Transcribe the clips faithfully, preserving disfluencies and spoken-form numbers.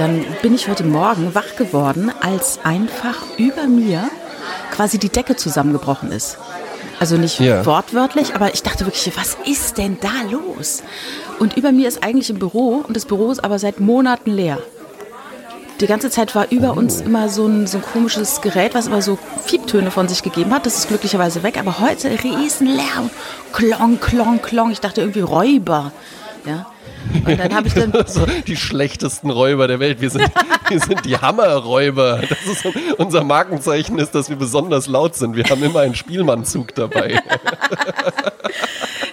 dann bin ich heute Morgen wach geworden, als einfach über mir quasi die Decke zusammengebrochen ist. Also nicht ja. wortwörtlich, aber ich dachte wirklich, was ist denn da los? Und über mir ist eigentlich ein Büro und das Büro ist aber seit Monaten leer. Die ganze Zeit war über oh. uns immer so ein, so ein komisches Gerät, was immer so Fiebtöne von sich gegeben hat. Das ist glücklicherweise weg, aber heute riesen Lärm. Klong, klong, klong. Ich dachte irgendwie Räuber. Ja. Und dann habe ich dann so, die schlechtesten Räuber der Welt. Wir sind, wir sind die Hammerräuber. Das ist unser Markenzeichen ist, dass wir besonders laut sind. Wir haben immer einen Spielmannzug dabei.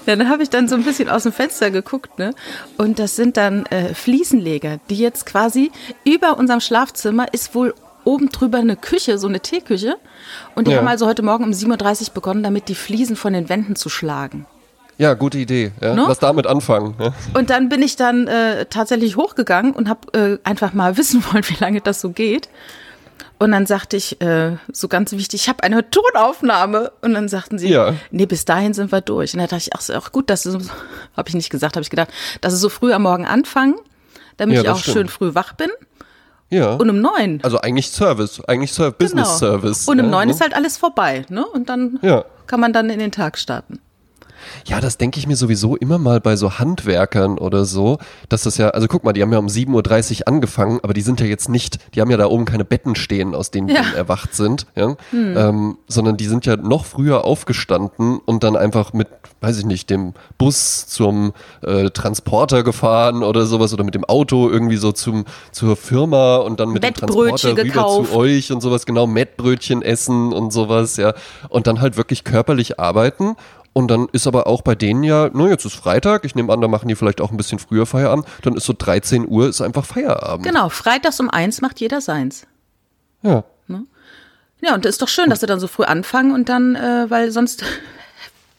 Dann habe ich dann so ein bisschen aus dem Fenster geguckt, ne? Und das sind dann äh, Fliesenleger, die jetzt quasi über unserem Schlafzimmer ist wohl oben drüber eine Küche, so eine Teeküche. Und die ja. haben also heute Morgen um sieben Uhr dreißig begonnen, damit die Fliesen von den Wänden zu schlagen. Ja, gute Idee. Ja. No? Lass damit anfangen. Ja. Und dann bin ich dann äh, tatsächlich hochgegangen und habe äh, einfach mal wissen wollen, wie lange das so geht. Und dann sagte ich, äh, so ganz wichtig, ich habe eine Tonaufnahme. Und dann sagten sie, ja. nee, bis dahin sind wir durch. Und da dachte ich, ach, ist auch gut, dass du so, habe ich nicht gesagt, habe ich gedacht, dass sie so früh am Morgen anfangen, damit ja, ich auch stimmt. schön früh wach bin. Ja. Und um neun. Also eigentlich Service, eigentlich Service, genau. Business Service. Und um neun ja, ist halt alles vorbei, ne? Und dann ja. kann man dann in den Tag starten. Ja, das denke ich mir sowieso immer mal bei so Handwerkern oder so, dass das ja, also guck mal, die haben ja um sieben Uhr dreißig angefangen, aber die sind ja jetzt nicht, die haben ja da oben keine Betten stehen, aus denen ja. die erwacht sind, ja? Hm. ähm, sondern die sind ja noch früher aufgestanden und dann einfach mit, weiß ich nicht, dem Bus zum äh, Transporter gefahren oder sowas oder mit dem Auto irgendwie so zum zur Firma und dann mit dem Transporter gekauft. Rüber zu euch und sowas, genau, Mettbrötchen essen und sowas, ja, und dann halt wirklich körperlich arbeiten. Und dann ist aber auch bei denen ja, nur jetzt ist Freitag, ich nehme an, da machen die vielleicht auch ein bisschen früher Feierabend, dann ist so dreizehn Uhr ist einfach Feierabend. Genau, freitags um eins macht jeder seins. Ja. Ja, und das ist doch schön, dass sie dann so früh anfangen und dann, äh, weil sonst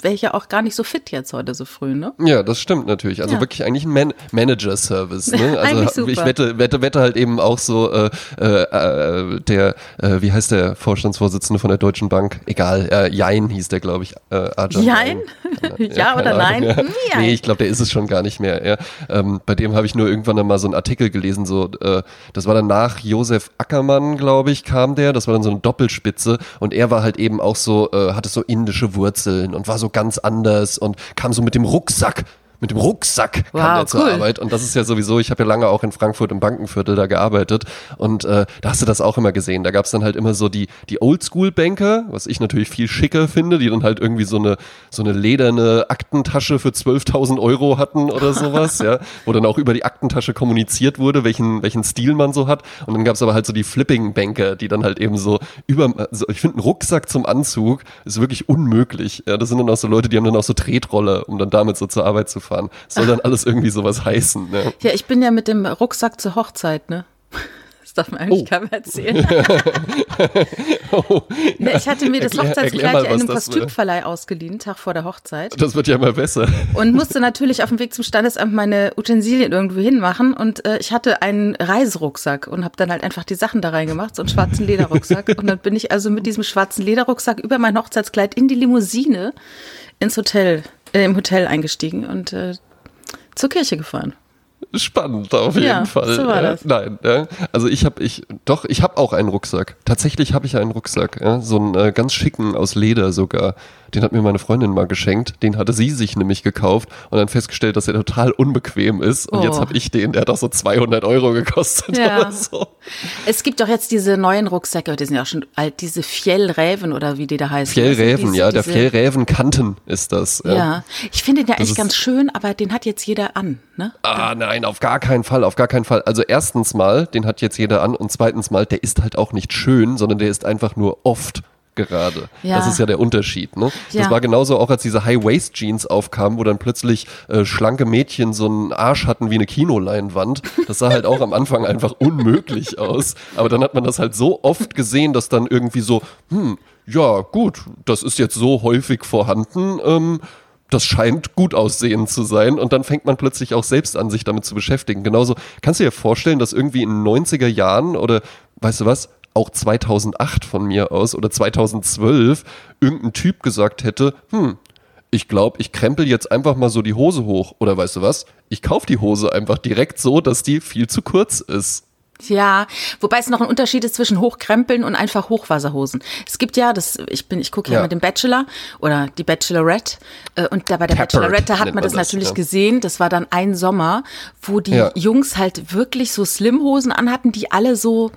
wäre ich ja auch gar nicht so fit jetzt heute so früh, ne? Ja, das stimmt natürlich. Also ja. wirklich eigentlich ein Man- Manager-Service, ne? Also ich wette, wette, wette halt eben auch so, äh, äh, der, äh, wie heißt der Vorstandsvorsitzende von der Deutschen Bank? Egal, äh, Jein hieß der, glaube ich. Äh, Arjan Jein? Jein? Ja, ja oder Ahnung, nein? Ja. Ja. Nee, ich glaube, der ist es schon gar nicht mehr. Ja. Ähm, bei dem habe ich nur irgendwann mal so einen Artikel gelesen, so, äh, das war dann nach Josef Ackermann, glaube ich, kam der, das war dann so eine Doppelspitze und er war halt eben auch so, äh, hatte so indische Wurzeln und war so ganz anders und kam so mit dem Rucksack, mit dem Rucksack wow, kam der cool. zur Arbeit und das ist ja sowieso, ich habe ja lange auch in Frankfurt im Bankenviertel da gearbeitet und äh, da hast du das auch immer gesehen, da gab es dann halt immer so die, die Oldschool-Banker, was ich natürlich viel schicker finde, die dann halt irgendwie so eine, so eine lederne Aktentasche für zwölftausend Euro hatten oder sowas, ja, wo dann auch über die Aktentasche kommuniziert wurde, welchen, welchen Stil man so hat und dann gab es aber halt so die Flipping-Banker, die dann halt eben so über, also ich finde einen Rucksack zum Anzug ist wirklich unmöglich, ja, das sind dann auch so Leute, die haben dann auch so Tretroller, um dann damit so zur Arbeit zu fahren. Fahren. Soll dann alles irgendwie sowas heißen. Ne? Ja, ich bin ja mit dem Rucksack zur Hochzeit, ne? Das darf man eigentlich oh. keinem erzählen. oh, ja. Ich hatte mir das erklär, Hochzeitskleid mal, in einem Kostümverleih ausgeliehen, einen Tag vor der Hochzeit. Das wird ja immer besser. Und musste natürlich auf dem Weg zum Standesamt meine Utensilien irgendwo hinmachen und äh, ich hatte einen Reiserucksack und habe dann halt einfach die Sachen da reingemacht, so einen schwarzen Lederrucksack. Und dann bin ich also mit diesem schwarzen Lederrucksack über mein Hochzeitskleid in die Limousine ins Hotel Äh, im Hotel eingestiegen und äh, zur Kirche gefahren. Spannend auf jeden ja, Fall. So war ja, das. Nein, ja. Also ich habe ich doch ich habe auch einen Rucksack. Tatsächlich habe ich einen Rucksack, ja, so einen äh, ganz schicken aus Leder sogar. Den hat mir meine Freundin mal geschenkt. Den hatte sie sich nämlich gekauft und dann festgestellt, dass er total unbequem ist. Und oh. jetzt habe ich den, der hat auch so zweihundert Euro gekostet ja. oder so. Es gibt doch jetzt diese neuen Rucksäcke, die sind ja auch schon alt, diese Fjällräven oder wie die da heißen. Fjällräven, also diese, ja, der Fjällräven Kånken ist das. Ja, ja. Ich finde den ja eigentlich ganz schön, aber den hat jetzt jeder an, ne? Ah, nein, auf gar keinen Fall, auf gar keinen Fall. Also erstens mal, den hat jetzt jeder an und zweitens mal, der ist halt auch nicht schön, sondern der ist einfach nur oft gerade. Ja. Das ist ja der Unterschied, ne? Ja. Das war genauso auch, als diese High-Waist-Jeans aufkamen, wo dann plötzlich äh, schlanke Mädchen so einen Arsch hatten wie eine Kinoleinwand. Das sah halt auch am Anfang einfach unmöglich aus. Aber dann hat man das halt so oft gesehen, dass dann irgendwie so, hm, ja gut, das ist jetzt so häufig vorhanden, ähm, das scheint gut aussehend zu sein und dann fängt man plötzlich auch selbst an, sich damit zu beschäftigen. Genauso, kannst du dir vorstellen, dass irgendwie in den neunziger Jahren oder, weißt du was, auch zweitausendacht von mir aus oder zweitausendzwölf irgendein Typ gesagt hätte, hm, ich glaube, ich krempel jetzt einfach mal so die Hose hoch oder weißt du was, ich kaufe die Hose einfach direkt so, dass die viel zu kurz ist. Ja, wobei es noch ein Unterschied ist zwischen Hochkrempeln und einfach Hochwasserhosen. Es gibt ja, das, ich bin, ich gucke ja mit dem Bachelor oder die Bachelorette äh, und da bei der Tappered Bachelorette da hat man das, das natürlich ja. gesehen. Das war dann ein Sommer, wo die ja. Jungs halt wirklich so Slimhosen anhatten, die alle so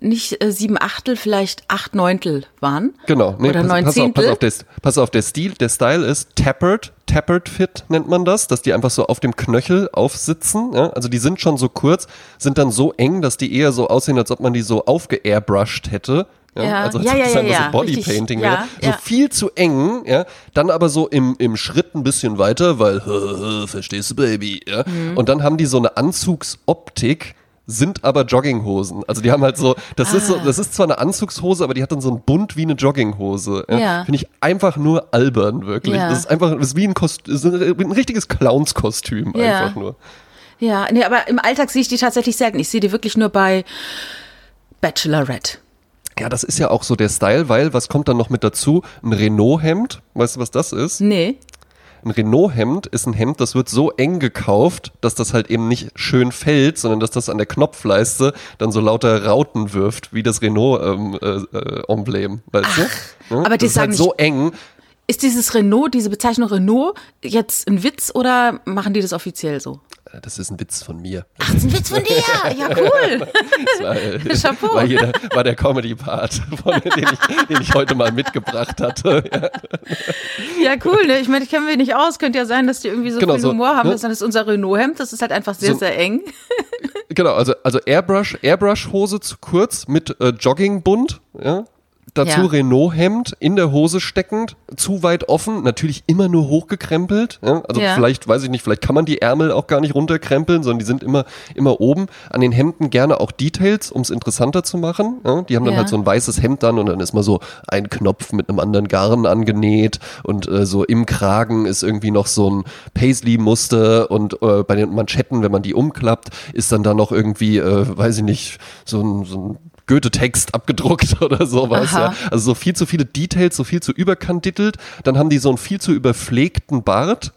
nicht äh, sieben Achtel, vielleicht acht Neuntel waren. Genau. Nee, oder pass, neun Zehntel. Pass auf, pass auf, der, pass auf der, Stil, der Style ist Tappered. Tappered Fit nennt man das, dass die einfach so auf dem Knöchel aufsitzen, ja? Also die sind schon so kurz, sind dann so eng, dass die eher so aussehen, als ob man die so aufgeairbrushed hätte, ja? Ja. Also als ja, ob das ja, einfach ja, so Bodypainting wäre, ja, so ja. viel zu eng, ja? Dann aber so im, im Schritt ein bisschen weiter, weil, hö, hö, verstehst du, Baby, ja? Mhm. Und dann haben die so eine Anzugsoptik, sind aber Jogginghosen. Also die haben halt so, das ah. ist so, das ist zwar eine Anzugshose, aber die hat dann so einen Bund wie eine Jogginghose. Ja? Ja. Finde ich einfach nur albern, wirklich. Ja. Das ist einfach, das ist wie ein, Kost, ist ein richtiges Clownskostüm ja. einfach nur. Ja, nee, aber im Alltag sehe ich die tatsächlich selten. Ich sehe die wirklich nur bei Bachelorette. Ja, das ist ja auch so der Style, weil, was kommt dann noch mit dazu? Ein Renault-Hemd, weißt du, was das ist? Nee. Ein Renault-Hemd ist ein Hemd, das wird so eng gekauft, dass das halt eben nicht schön fällt, sondern dass das an der Knopfleiste dann so lauter Rauten wirft, wie das Renault-Emblem. Ähm, äh, weißt du? Ja? Aber die das sagen ist halt so eng. Ist dieses Renault, diese Bezeichnung Renault, jetzt ein Witz oder machen die das offiziell so? Das ist ein Witz von mir. Ach, das ist ein Witz von dir? Ja, cool. Das war, äh, Chapeau. War, hier der, war der Comedy-Part, von, den, ich, den ich heute mal mitgebracht hatte. Ja, cool. Ne? Ich meine, ich kenne mich nicht aus. Könnte ja sein, dass die irgendwie so genau, viel so, Humor haben. Ne? Dann ist unser Renault-Hemd. Das ist halt einfach sehr, so, sehr eng. Genau, also, also Airbrush, Airbrush-Hose zu kurz mit äh, Joggingbund, ja. Dazu ja. Renault-Hemd, in der Hose steckend, zu weit offen, natürlich immer nur hochgekrempelt. Ja? Also ja. vielleicht, weiß ich nicht, vielleicht kann man die Ärmel auch gar nicht runterkrempeln, sondern die sind immer, immer oben. An den Hemden gerne auch Details, um es interessanter zu machen. Ja? Die haben dann ja. halt so ein weißes Hemd dann und dann ist mal so ein Knopf mit einem anderen Garn angenäht und äh, so im Kragen ist irgendwie noch so ein Paisley-Muster und äh, bei den Manschetten, wenn man die umklappt, ist dann da noch irgendwie, äh, weiß ich nicht, so ein, so ein Goethe-Text abgedruckt oder sowas. Ja. Also so viel zu viele Details, so viel zu überkandidelt. Dann haben die so einen viel zu überpflegten Bart.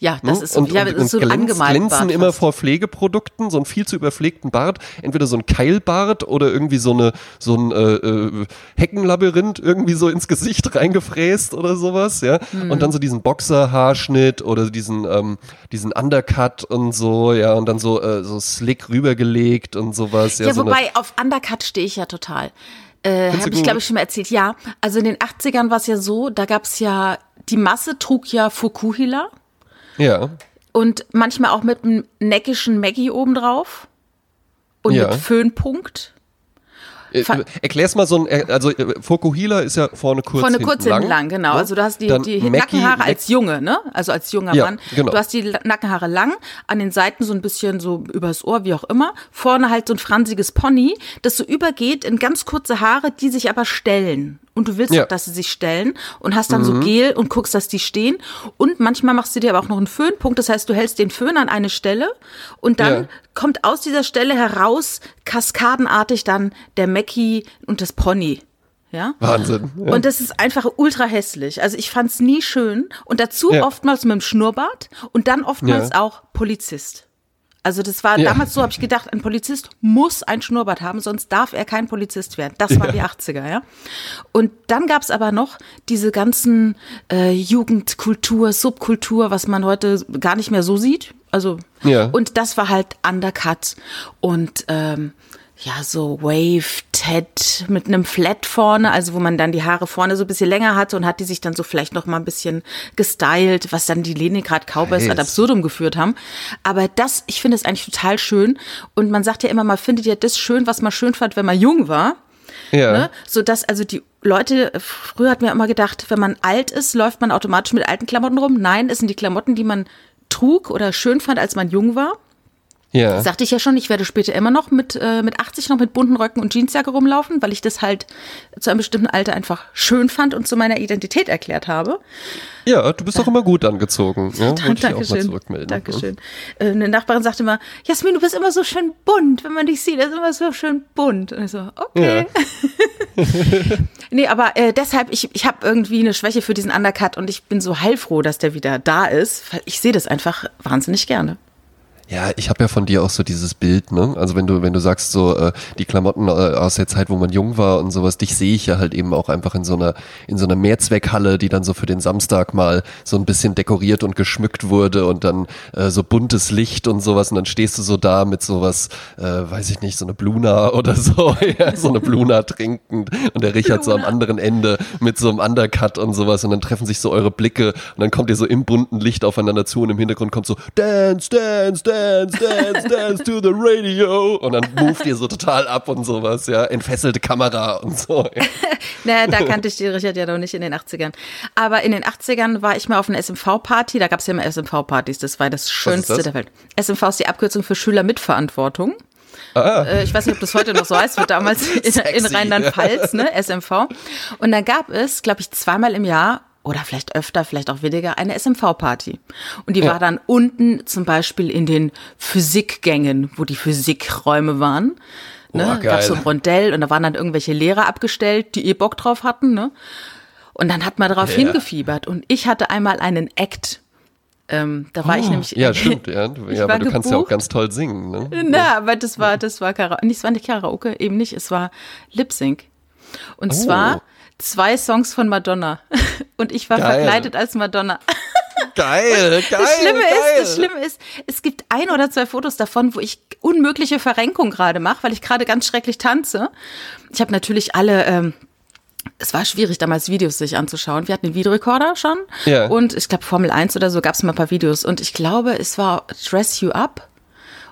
Ja, das ist so, und, ja, das und, ist so ein angemalter Bart. Glänzen immer vor Pflegeprodukten, so einen viel zu überpflegten Bart. Entweder so ein Keilbart oder irgendwie so, eine, so ein äh, Heckenlabyrinth irgendwie so ins Gesicht reingefräst oder sowas. Ja? Mhm. Und dann so diesen Boxerhaarschnitt oder diesen, ähm, diesen Undercut und so. Ja, und dann so, äh, so slick rübergelegt und sowas. Ja, ja so wobei eine, auf Undercut stehe ich ja total. Äh, Habe ich, glaube ich, schon mal erzählt. Ja, also in den achtzigern war es ja so, da gab es ja, die Masse trug ja Fukuhila. Ja. Und manchmal auch mit einem neckischen Maggie obendrauf und ja. mit Föhnpunkt. Erklär's mal so ein, also Fukuhila ist ja vorne kurz vorne hinten kurz lang. Vorne kurz hinten lang, genau. Also du hast die, die Mackie, Nackenhaare Mac- als Junge, ne? Also als junger ja, Mann. Genau. Du hast die Nackenhaare lang, an den Seiten so ein bisschen so übers Ohr, wie auch immer. Vorne halt so ein fransiges Pony, das so übergeht in ganz kurze Haare, die sich aber stellen. Und du willst ja. auch, dass sie sich stellen und hast dann mhm. so Gel und guckst, dass die stehen. Und manchmal machst du dir aber auch noch einen Föhnpunkt. Das heißt, du hältst den Föhn an eine Stelle und dann ja. kommt aus dieser Stelle heraus kaskadenartig dann der Mackie und das Pony. Ja? Wahnsinn. Ja. Und das ist einfach ultra hässlich. Also ich fand's nie schön. Und dazu ja. oftmals mit dem Schnurrbart und dann oftmals ja. auch Polizist. Also das war ja. damals so, habe ich gedacht, ein Polizist muss ein Schnurrbart haben, sonst darf er kein Polizist werden. Das waren ja. die achtziger, ja. Und dann gab es aber noch diese ganzen äh, Jugendkultur, Subkultur, was man heute gar nicht mehr so sieht. Also ja. und das war halt Undercut und ähm, ja so Wave Ted mit einem Flat vorne, also wo man dann die Haare vorne so ein bisschen länger hatte und hat die sich dann so vielleicht noch mal ein bisschen gestylt, was dann die Leningrad Cowboys ad absurdum geführt haben, aber das, ich finde es eigentlich total schön und man sagt ja immer, man findet ja das schön, was man schön fand, wenn man jung war. Ja. Ne? So dass also die Leute, früher hat man ja immer gedacht, wenn man alt ist, läuft man automatisch mit alten Klamotten rum. Nein, es sind die Klamotten, die man trug oder schön fand, als man jung war. Ja. Sagte ich ja schon, ich werde später immer noch mit, äh, mit achtzig noch mit bunten Röcken und Jeansjacke rumlaufen, weil ich das halt zu einem bestimmten Alter einfach schön fand und zu meiner Identität erklärt habe. Ja, du bist doch äh, immer gut angezogen. Ja, dann, Dankeschön. Dankeschön. Ja. Äh, eine Nachbarin sagte immer, Jasmin, du bist immer so schön bunt, wenn man dich sieht, das ist immer so schön bunt. Und ich so, okay. Ja. Nee, aber äh, deshalb, ich, ich habe irgendwie eine Schwäche für diesen Undercut und ich bin so heilfroh, dass der wieder da ist, weil ich sehe das einfach wahnsinnig gerne. Ja, ich habe ja von dir auch so dieses Bild, ne? Also wenn du wenn du sagst so äh, die Klamotten äh, aus der Zeit, wo man jung war und sowas, dich sehe ich ja halt eben auch einfach in so einer in so einer Mehrzweckhalle, die dann so für den Samstag mal so ein bisschen dekoriert und geschmückt wurde und dann äh, so buntes Licht und sowas und dann stehst du so da mit sowas, äh, weiß ich nicht, so eine Bluna oder so, ja, so eine Bluna trinkend und der Richard Bluna. So am anderen Ende mit so einem Undercut und sowas und dann treffen sich so eure Blicke und dann kommt ihr so im bunten Licht aufeinander zu und im Hintergrund kommt so Dance, Dance, Dance. Dance, dance, dance to the radio. Und dann moved ihr so total ab und sowas, ja. Entfesselte Kamera und so. Ja. Naja, da kannte ich die Richard ja noch nicht in den achtzigern. Aber in den achtzigern war ich mal auf einer S M V-Party. Da gab es ja immer S M V-Partys. Das war das Schönste das? der Welt. S M V ist die Abkürzung für Schüler mit Verantwortung. Ah. Ich weiß nicht, ob das heute noch so heißt, wird damals in, in Rheinland-Pfalz, ne? S M V. Und da gab es, glaube ich, zweimal im Jahr oder vielleicht öfter, vielleicht auch weniger, eine S M V-Party. Und die ja. war dann unten zum Beispiel in den Physikgängen, wo die Physikräume waren. Ne? Oh, gab so ein Rondell und da waren dann irgendwelche Lehrer abgestellt, die eh Bock drauf hatten. Ne? Und dann hat man darauf ja. hingefiebert. Und ich hatte einmal einen Act. Ähm, da war oh, ich nämlich. Ja, stimmt, ja. ja aber du gebucht. kannst ja auch ganz toll singen. Ne? Na, aber das war, das war Karaoke. Nee, es war nicht Karaoke, eben nicht. Es war Lip-Sync. Und oh. zwar zwei Songs von Madonna und ich war geil. verkleidet als Madonna. Geil, geil, das Schlimme geil. ist, das Schlimme ist, es gibt ein oder zwei Fotos davon, wo ich unmögliche Verrenkung gerade mache, weil ich gerade ganz schrecklich tanze. Ich habe natürlich alle, ähm, es war schwierig damals Videos sich anzuschauen. Wir hatten den Videorekorder schon yeah. und ich glaube Formel eins oder so gab es mal ein paar Videos und ich glaube, es war Dress You Up.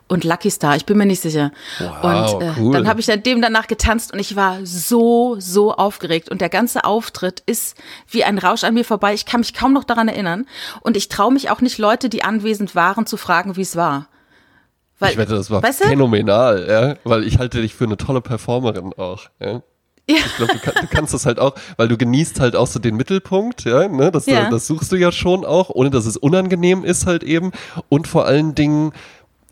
Und Lucky Star, ich bin mir nicht sicher. Wow, und äh, cool. dann habe ich dann dem danach getanzt und ich war so, so aufgeregt. Und der ganze Auftritt ist wie ein Rausch an mir vorbei. Ich kann mich kaum noch daran erinnern. Und ich traue mich auch nicht, Leute, die anwesend waren, zu fragen, wie es war. Weil, ich wette, das war weißt du? phänomenal, ja? Weil ich halte dich für eine tolle Performerin auch. Ja? Ja. Ich glaube, du, kann, du kannst das halt auch, weil du genießt halt auch so den Mittelpunkt, ja, ne? Das, ja. das suchst du ja schon auch, ohne dass es unangenehm ist halt eben. Und vor allen Dingen,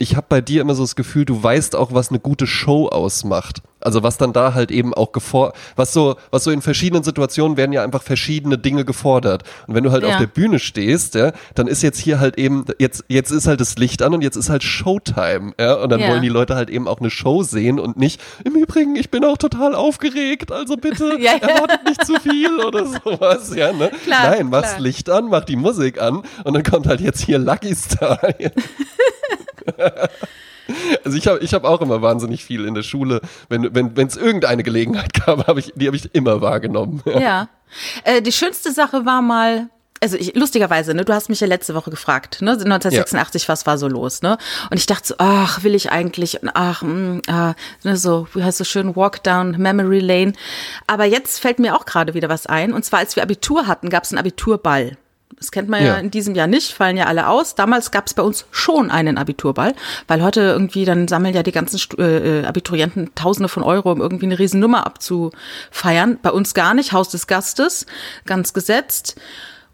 ich habe bei dir immer so das Gefühl, du weißt auch, was eine gute Show ausmacht. Also was dann da halt eben auch gefordert, was so, was so in verschiedenen Situationen werden ja einfach verschiedene Dinge gefordert. Und wenn du halt ja. auf der Bühne stehst, ja, dann ist jetzt hier halt eben, jetzt, jetzt ist halt das Licht an und jetzt ist halt Showtime, ja. Und dann ja. wollen die Leute halt eben auch eine Show sehen und nicht, im Übrigen, ich bin auch total aufgeregt, also bitte ja, ja. erwartet nicht zu viel oder sowas, ja, ne? Klar, Nein, mach's klar. Licht an, mach die Musik an und dann kommt halt jetzt hier Lucky Star. Ja. Also ich habe ich hab auch immer wahnsinnig viel in der Schule, wenn es wenn, irgendeine Gelegenheit gab, hab ich, die habe ich immer wahrgenommen. Ja, ja. Äh, die schönste Sache war mal, also ich, lustigerweise, ne, du hast mich ja letzte Woche gefragt, ne, neunzehnhundertsechsundachtzig, ja. was war so los, ne? Und ich dachte so, ach, will ich eigentlich, und ach, mh, äh, ne, so, wie heißt so schön, Walk Down Memory Lane. Aber jetzt fällt mir auch gerade wieder was ein, und zwar als wir Abitur hatten, gab es einen Abiturball. Das kennt man ja, ja in diesem Jahr nicht, fallen ja alle aus. Damals gab es bei uns schon einen Abiturball, weil heute irgendwie, dann sammeln ja die ganzen äh, Abiturienten Tausende von Euro, um irgendwie eine Riesennummer abzufeiern. Bei uns gar nicht, Haus des Gastes, ganz gesetzt.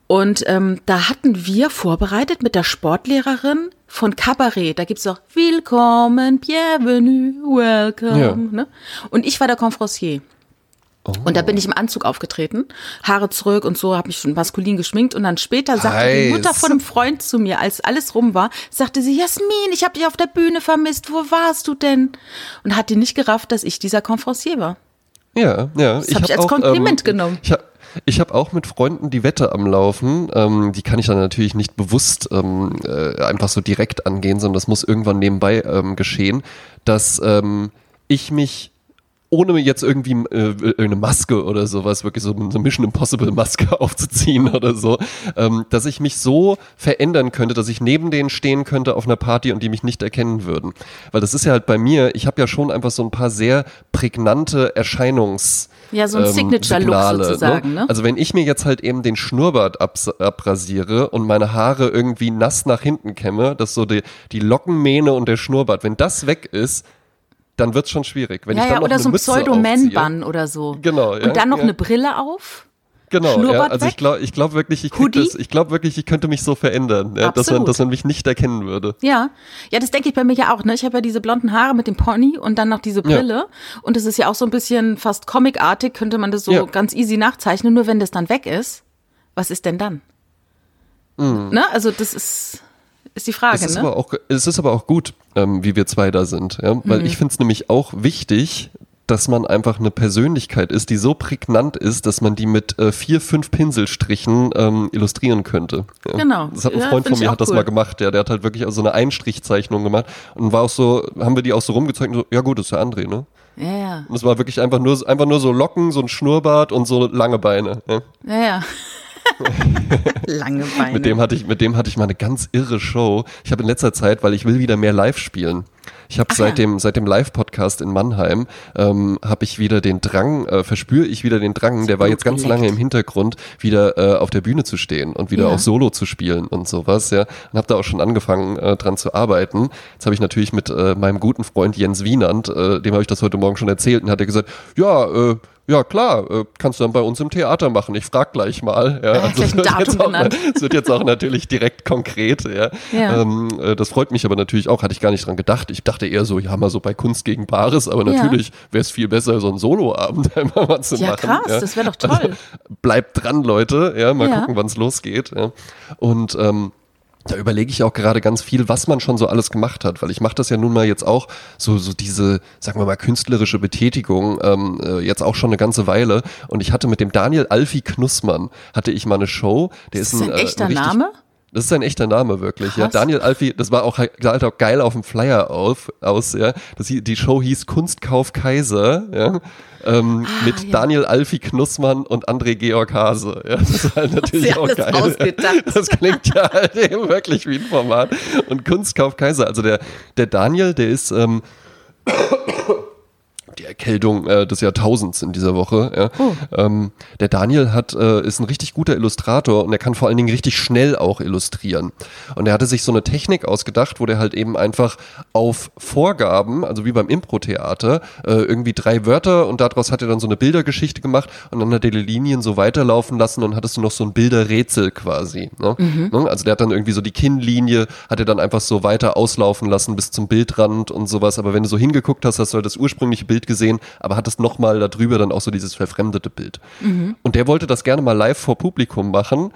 Und ähm, da hatten wir vorbereitet mit der Sportlehrerin von Kabarett, da gibt's doch Willkommen, Bienvenue, Welcome. Ja. Ne? Und ich war der Confrancier. Oh. Und da bin ich im Anzug aufgetreten, Haare zurück und so, habe mich schon maskulin geschminkt und dann später sagte Heiß. die Mutter von einem Freund zu mir, als alles rum war, sagte sie, Jasmin, ich habe dich auf der Bühne vermisst, wo warst du denn? Und hat die nicht gerafft, dass ich dieser Confrancier war. Ja, ja. Das habe ich, hab ich als auch, Kompliment ähm, genommen. Ich habe Ich habe auch mit Freunden die Wette am Laufen, ähm, die kann ich dann natürlich nicht bewusst ähm, äh, einfach so direkt angehen, sondern das muss irgendwann nebenbei ähm, geschehen, dass ähm, ich mich ohne jetzt irgendwie äh, eine Maske oder sowas, wirklich so eine Mission Impossible Maske aufzuziehen oder so, ähm, dass ich mich so verändern könnte, dass ich neben denen stehen könnte auf einer Party und die mich nicht erkennen würden. Weil das ist ja halt bei mir, ich habe ja schon einfach so ein paar sehr prägnante Erscheinungs- Ja, so ein ähm, Signature-Look sozusagen, ne? ne? Also wenn ich mir jetzt halt eben den Schnurrbart abs- abrasiere und meine Haare irgendwie nass nach hinten kämme, dass so die, die Lockenmähne und der Schnurrbart, wenn das weg ist, dann wird's schon schwierig. Wenn ja, ich dann ja, noch oder so ein Pseudo-Man-Bun oder so. Genau, ja, und dann noch ja. eine Brille auf. Genau, ja, also ich glaube ich glaub wirklich, ich das, ich glaub wirklich, ich könnte mich so verändern, ja, dass, man, dass man mich nicht erkennen würde. Ja, ja, das denke ich bei mir ja auch. Ne? Ich habe ja diese blonden Haare mit dem Pony und dann noch diese Brille. Ja. Und das ist ja auch so ein bisschen fast comicartig, könnte man das so ja. ganz easy nachzeichnen. Nur wenn das dann weg ist, was ist denn dann? Mhm. Ne? Also das ist... Ist die Frage, es ist, ne? Aber auch, es ist aber auch gut, ähm, wie wir zwei da sind. Ja? Weil mhm. ich finde es nämlich auch wichtig, dass man einfach eine Persönlichkeit ist, die so prägnant ist, dass man die mit äh, vier, fünf Pinselstrichen ähm, illustrieren könnte. Ja. Genau. Das hat ein Freund ja, von mir hat das cool. mal gemacht. Ja, der hat halt wirklich so also eine Einstrichzeichnung gemacht und war auch so, haben wir die auch so rumgezeigt und so, ja gut, das ist ja André, ne? Ja, ja. Und es war wirklich einfach nur, einfach nur so Locken, so ein Schnurrbart und so lange Beine. Ja, ja. ja. Lange Beine. Mit dem hatte ich, mit dem hatte ich mal eine ganz irre Show. Ich habe in letzter Zeit, weil ich will wieder mehr live spielen. Ich habe seit dem, seit dem Live-Podcast in Mannheim, ähm, habe ich wieder den Drang, äh, verspüre ich wieder den Drang, der war jetzt ganz lange im Hintergrund, wieder äh, auf der Bühne zu stehen und wieder ja. auch Solo zu spielen und sowas, ja. Und habe da auch schon angefangen, äh, dran zu arbeiten. Jetzt habe ich natürlich mit äh, meinem guten Freund Jens Wienand, äh, dem habe ich das heute Morgen schon erzählt, und hat er gesagt, ja, äh, ja klar, äh, kannst du dann bei uns im Theater machen, ich frag gleich mal. Ja, also gleich ein Datum genannt. Es wird jetzt auch natürlich direkt konkret. Ja. Ja. Ähm, äh, das freut mich aber natürlich auch, hatte ich gar nicht dran gedacht. Ich dachte eher so, ja, mal so bei Kunst gegen Bares, aber natürlich ja. wäre es viel besser, so einen Soloabend einmal mal zu ja, machen. Krass, ja, krass, das wäre doch toll. Also, bleibt dran, Leute, ja, mal ja. gucken, wann es losgeht. Ja. Und ähm, da überlege ich auch gerade ganz viel, was man schon so alles gemacht hat, weil ich mache das ja nun mal jetzt auch, so so diese, sagen wir mal, künstlerische Betätigung ähm, äh, jetzt auch schon eine ganze Weile, und ich hatte mit dem Daniel Alfie Knussmann, hatte ich mal eine Show. Der ist, ist ein, ein echter äh, ein Name? Das ist ein echter Name, wirklich. Ja. Daniel Alfie, das war auch, auch geil auf dem Flyer auf, aus. Ja. Das, die Show hieß Kunstkauf Kaiser, ja. Ähm, ah, mit ja. Daniel Alfie Knussmann und André Georg Hase. Ja, das ist halt natürlich auch geil. Ausgedacht. Das klingt ja halt eben wirklich wie ein Format. Und Kunstkauf Kaiser, also der, der Daniel, der ist... Ähm, die Erkältung äh, des Jahrtausends in dieser Woche. Ja. Oh. Ähm, der Daniel hat, äh, ist ein richtig guter Illustrator, und er kann vor allen Dingen richtig schnell auch illustrieren. Und er hatte sich so eine Technik ausgedacht, wo der halt eben einfach auf Vorgaben, also wie beim Impro-Theater, äh, irgendwie drei Wörter, und daraus hat er dann so eine Bildergeschichte gemacht, und dann hat er die Linien so weiterlaufen lassen, und hattest du noch so ein Bilderrätsel quasi. Ne? Mhm. Also der hat dann irgendwie so die Kinnlinie, hat er dann einfach so weiter auslaufen lassen bis zum Bildrand und sowas. Aber wenn du so hingeguckt hast, hast du halt das ursprüngliche Bild gesehen, aber hattest nochmal darüber dann auch so dieses verfremdete Bild. Mhm. Und der wollte das gerne mal live vor Publikum machen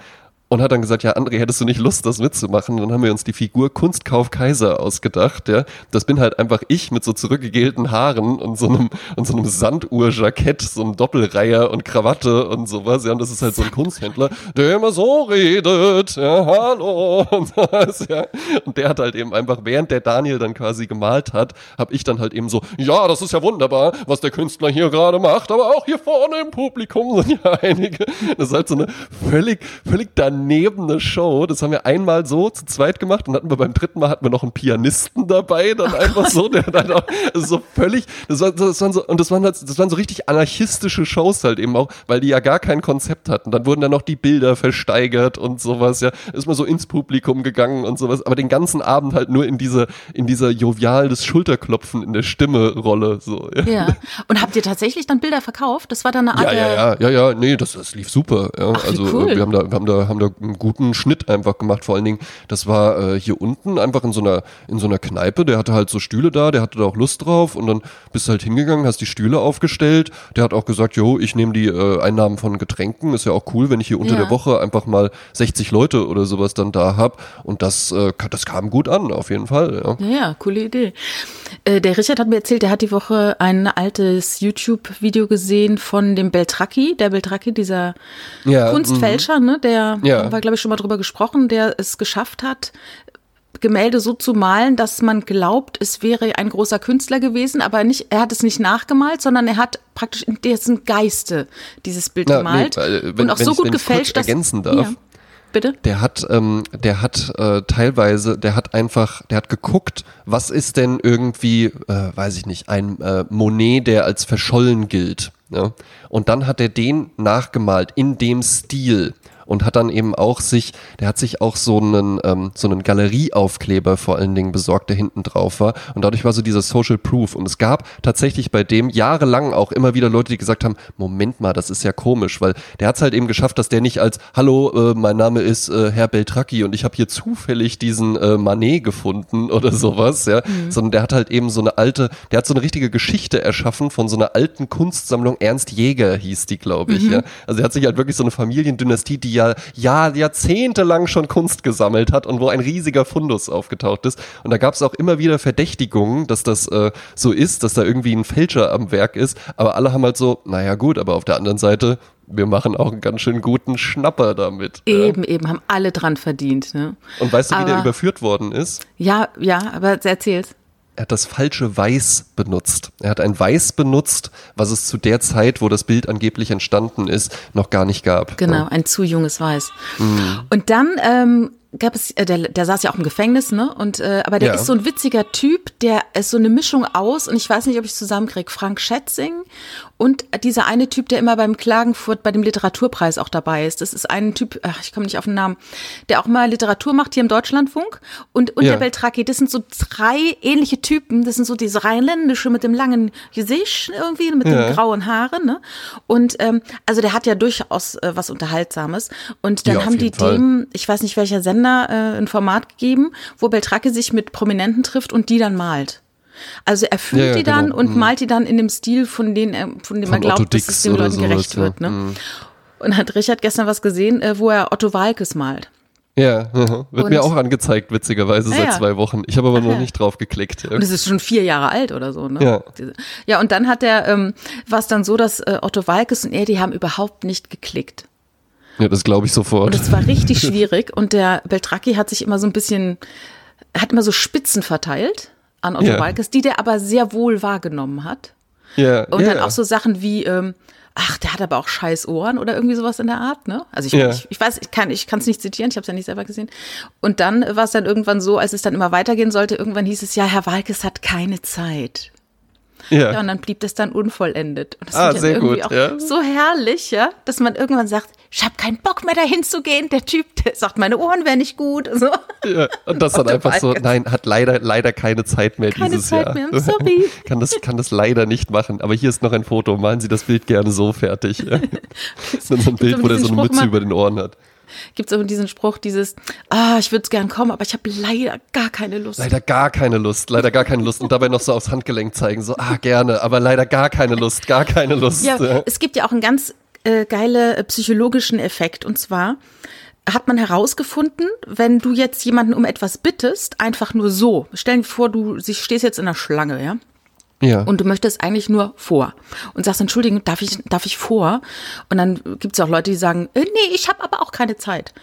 und hat dann gesagt, ja André, hättest du nicht Lust, das mitzumachen? Dann haben wir uns die Figur Kunstkauf Kaiser ausgedacht. Ja? Das bin halt einfach ich mit so zurückgegelten Haaren und so einem, und so einem Sanduhrjackett, so einem Doppelreiher und Krawatte und sowas. Ja? Und das ist halt so ein Kunsthändler, der immer so redet, ja, hallo und sowas. Ja? Und der hat halt eben einfach, während der Daniel dann quasi gemalt hat, habe ich dann halt eben so, ja, das ist ja wunderbar, was der Künstler hier gerade macht, aber auch hier vorne im Publikum sind ja einige. Das ist halt so eine völlig, völlig daneben Neben eine Show, das haben wir einmal so zu zweit gemacht, und hatten wir beim dritten Mal hatten wir noch einen Pianisten dabei, dann einfach so, der dann auch so völlig, das, war, das waren so, und das waren halt, das waren so richtig anarchistische Shows halt eben auch, weil die ja gar kein Konzept hatten. Dann wurden dann noch die Bilder versteigert und sowas, ja, ist mal so ins Publikum gegangen und sowas, aber den ganzen Abend halt nur in diese, in dieser jovial des Schulterklopfen in der Stimme-Rolle, so. Ja. ja. Und habt ihr tatsächlich dann Bilder verkauft? Das war dann eine Art. Ja, ja, ja, ja, ja, nee, das, das lief super, ja. Ach, also, cool. wir haben da, wir haben da, haben da einen guten Schnitt einfach gemacht, vor allen Dingen, das war äh, hier unten einfach in so einer in so einer Kneipe, der hatte halt so Stühle da, der hatte da auch Lust drauf, und dann bist du halt hingegangen, hast die Stühle aufgestellt, der hat auch gesagt, jo, ich nehme die äh, Einnahmen von Getränken, ist ja auch cool, wenn ich hier unter ja. der Woche einfach mal sechzig Leute oder sowas dann da habe, und das, äh, das kam gut an, auf jeden Fall. Ja, ja, coole Idee. Äh, der Richard hat mir erzählt, der hat die Woche ein altes YouTube-Video gesehen von dem Beltracchi, der Beltracchi, dieser ja, Kunstfälscher, m- ne, der ja. Da haben wir, glaube ich, schon mal drüber gesprochen, der es geschafft hat, Gemälde so zu malen, dass man glaubt, es wäre ein großer Künstler gewesen, aber nicht, er hat es nicht nachgemalt, sondern er hat praktisch in dessen Geiste dieses Bild Na, gemalt nee, wenn, und auch wenn so ich, gut wenn gefälscht, ich kurz ergänzen dass, darf. Ja. Bitte? Der hat, ähm, der hat äh, teilweise, der hat einfach, der hat geguckt, was ist denn irgendwie, äh, weiß ich nicht, ein äh, Monet, der als verschollen gilt. Ja? Und dann hat er den nachgemalt in dem Stil. Und hat dann eben auch sich, der hat sich auch so einen, ähm, so einen Galerieaufkleber vor allen Dingen besorgt, der hinten drauf war. Und dadurch war so dieser Social Proof. Und es gab tatsächlich bei dem jahrelang auch immer wieder Leute, die gesagt haben, Moment mal, das ist ja komisch, weil der hat es halt eben geschafft, dass der nicht als, hallo, äh, mein Name ist äh, Herr Beltracchi und ich habe hier zufällig diesen äh, Manet gefunden oder sowas, ja. Mhm. Sondern der hat halt eben so eine alte, der hat so eine richtige Geschichte erschaffen von so einer alten Kunstsammlung, Ernst Jäger hieß die, glaube ich, mhm. ja. Also er hat sich halt wirklich so eine Familiendynastie, die die ja, ja jahrzehntelang schon Kunst gesammelt hat und wo ein riesiger Fundus aufgetaucht ist. Und da gab es auch immer wieder Verdächtigungen, dass das äh, so ist, dass da irgendwie ein Fälscher am Werk ist. Aber alle haben halt so, naja gut, aber auf der anderen Seite, wir machen auch einen ganz schön guten Schnapper damit. Eben, ja. eben, haben alle dran verdient. Ne? Und weißt du, aber, wie der überführt worden ist? Ja, ja, aber erzähl's. Er hat das falsche Weiß benutzt. Er hat ein Weiß benutzt, was es zu der Zeit, wo das Bild angeblich entstanden ist, noch gar nicht gab. Genau, ja. Ein zu junges Weiß. Mhm. Und dann ähm, gab es, äh, der, der saß ja auch im Gefängnis, ne? Und äh, aber der ja. ist so ein witziger Typ, der ist so eine Mischung aus, und ich weiß nicht, ob ich es zusammenkriege, Frank Schätzing und dieser eine Typ, der immer beim Klagenfurt bei dem Literaturpreis auch dabei ist. Das ist ein Typ, ach, ich komme nicht auf den Namen, der auch mal Literatur macht hier im Deutschlandfunk. Und, und ja. der Beltracchi, das sind so drei ähnliche Typen. Das sind so diese Rheinländische mit dem langen Gesicht irgendwie, mit ja. den grauen Haaren. Ne? Und ähm, also der hat ja durchaus äh, was Unterhaltsames. Und dann ja, haben die Fall. dem, ich weiß nicht welcher Sender, ein Format gegeben, wo Beltracchi sich mit Prominenten trifft und die dann malt. Also er fühlt ja, ja, die dann genau. und mhm. malt die dann in dem Stil, von dem er, von dem er glaubt, dass es den Leuten so gerecht wird. Ja. Ne? Mhm. Und hat Richard gestern was gesehen, wo er Otto Walkes malt. Ja, mhm. wird und, mir auch angezeigt, witzigerweise, seit ja. zwei Wochen. Ich habe aber Ach, noch ja. nicht drauf geklickt. Ja. Und es ist schon vier Jahre alt oder so. Ne? Ja. ja, und dann hat er, ähm, war es dann so, dass äh, Otto Walkes und er, die haben überhaupt nicht geklickt. Ja, das glaube ich sofort. Und es war richtig schwierig und der Beltracchi hat sich immer so ein bisschen, hat immer so Spitzen verteilt an Otto Walkes, yeah. die der aber sehr wohl wahrgenommen hat. Ja. Yeah. Und yeah. dann auch so Sachen wie, ähm, ach, der hat aber auch scheiß Ohren oder irgendwie sowas in der Art, ne? Also ich, yeah. ich, ich weiß, ich kann ich kann es nicht zitieren, ich habe es ja nicht selber gesehen. Und dann war es dann irgendwann so, als es dann immer weitergehen sollte, irgendwann hieß es, ja, Herr Walkes hat keine Zeit. Ja. ja, und dann blieb das dann unvollendet. Und das ah, sehr irgendwie gut, auch ja. so herrlich, ja, dass man irgendwann sagt, ich habe keinen Bock mehr dahin zu gehen, der Typ, der sagt, meine Ohren wären nicht gut. So. Ja, und das dann einfach so, nein, hat leider leider keine Zeit mehr keine dieses Zeit Jahr. Keine Zeit mehr, sorry. kann, das, kann das leider nicht machen, aber hier ist noch ein Foto, malen Sie das Bild gerne so fertig. Ja. Das ist dann so ein Bild, wo der so eine Spruch Mütze mal über den Ohren hat. Gibt es auch diesen Spruch, dieses, ah, ich würde es gern kommen, aber ich habe leider gar keine Lust. Leider gar keine Lust, leider gar keine Lust. Und dabei noch so aufs Handgelenk zeigen, so, ah, gerne, aber leider gar keine Lust, gar keine Lust. Ja, ja. Es gibt ja auch einen ganz äh, geilen äh, psychologischen Effekt. Und zwar hat man herausgefunden, wenn du jetzt jemanden um etwas bittest, einfach nur so. Stell dir vor, du stehst jetzt in der Schlange, ja? Ja. Und du möchtest eigentlich nur vor und sagst, Entschuldigung, darf ich, darf ich vor? Und dann gibt es auch Leute, die sagen, nee, ich habe aber auch keine Zeit.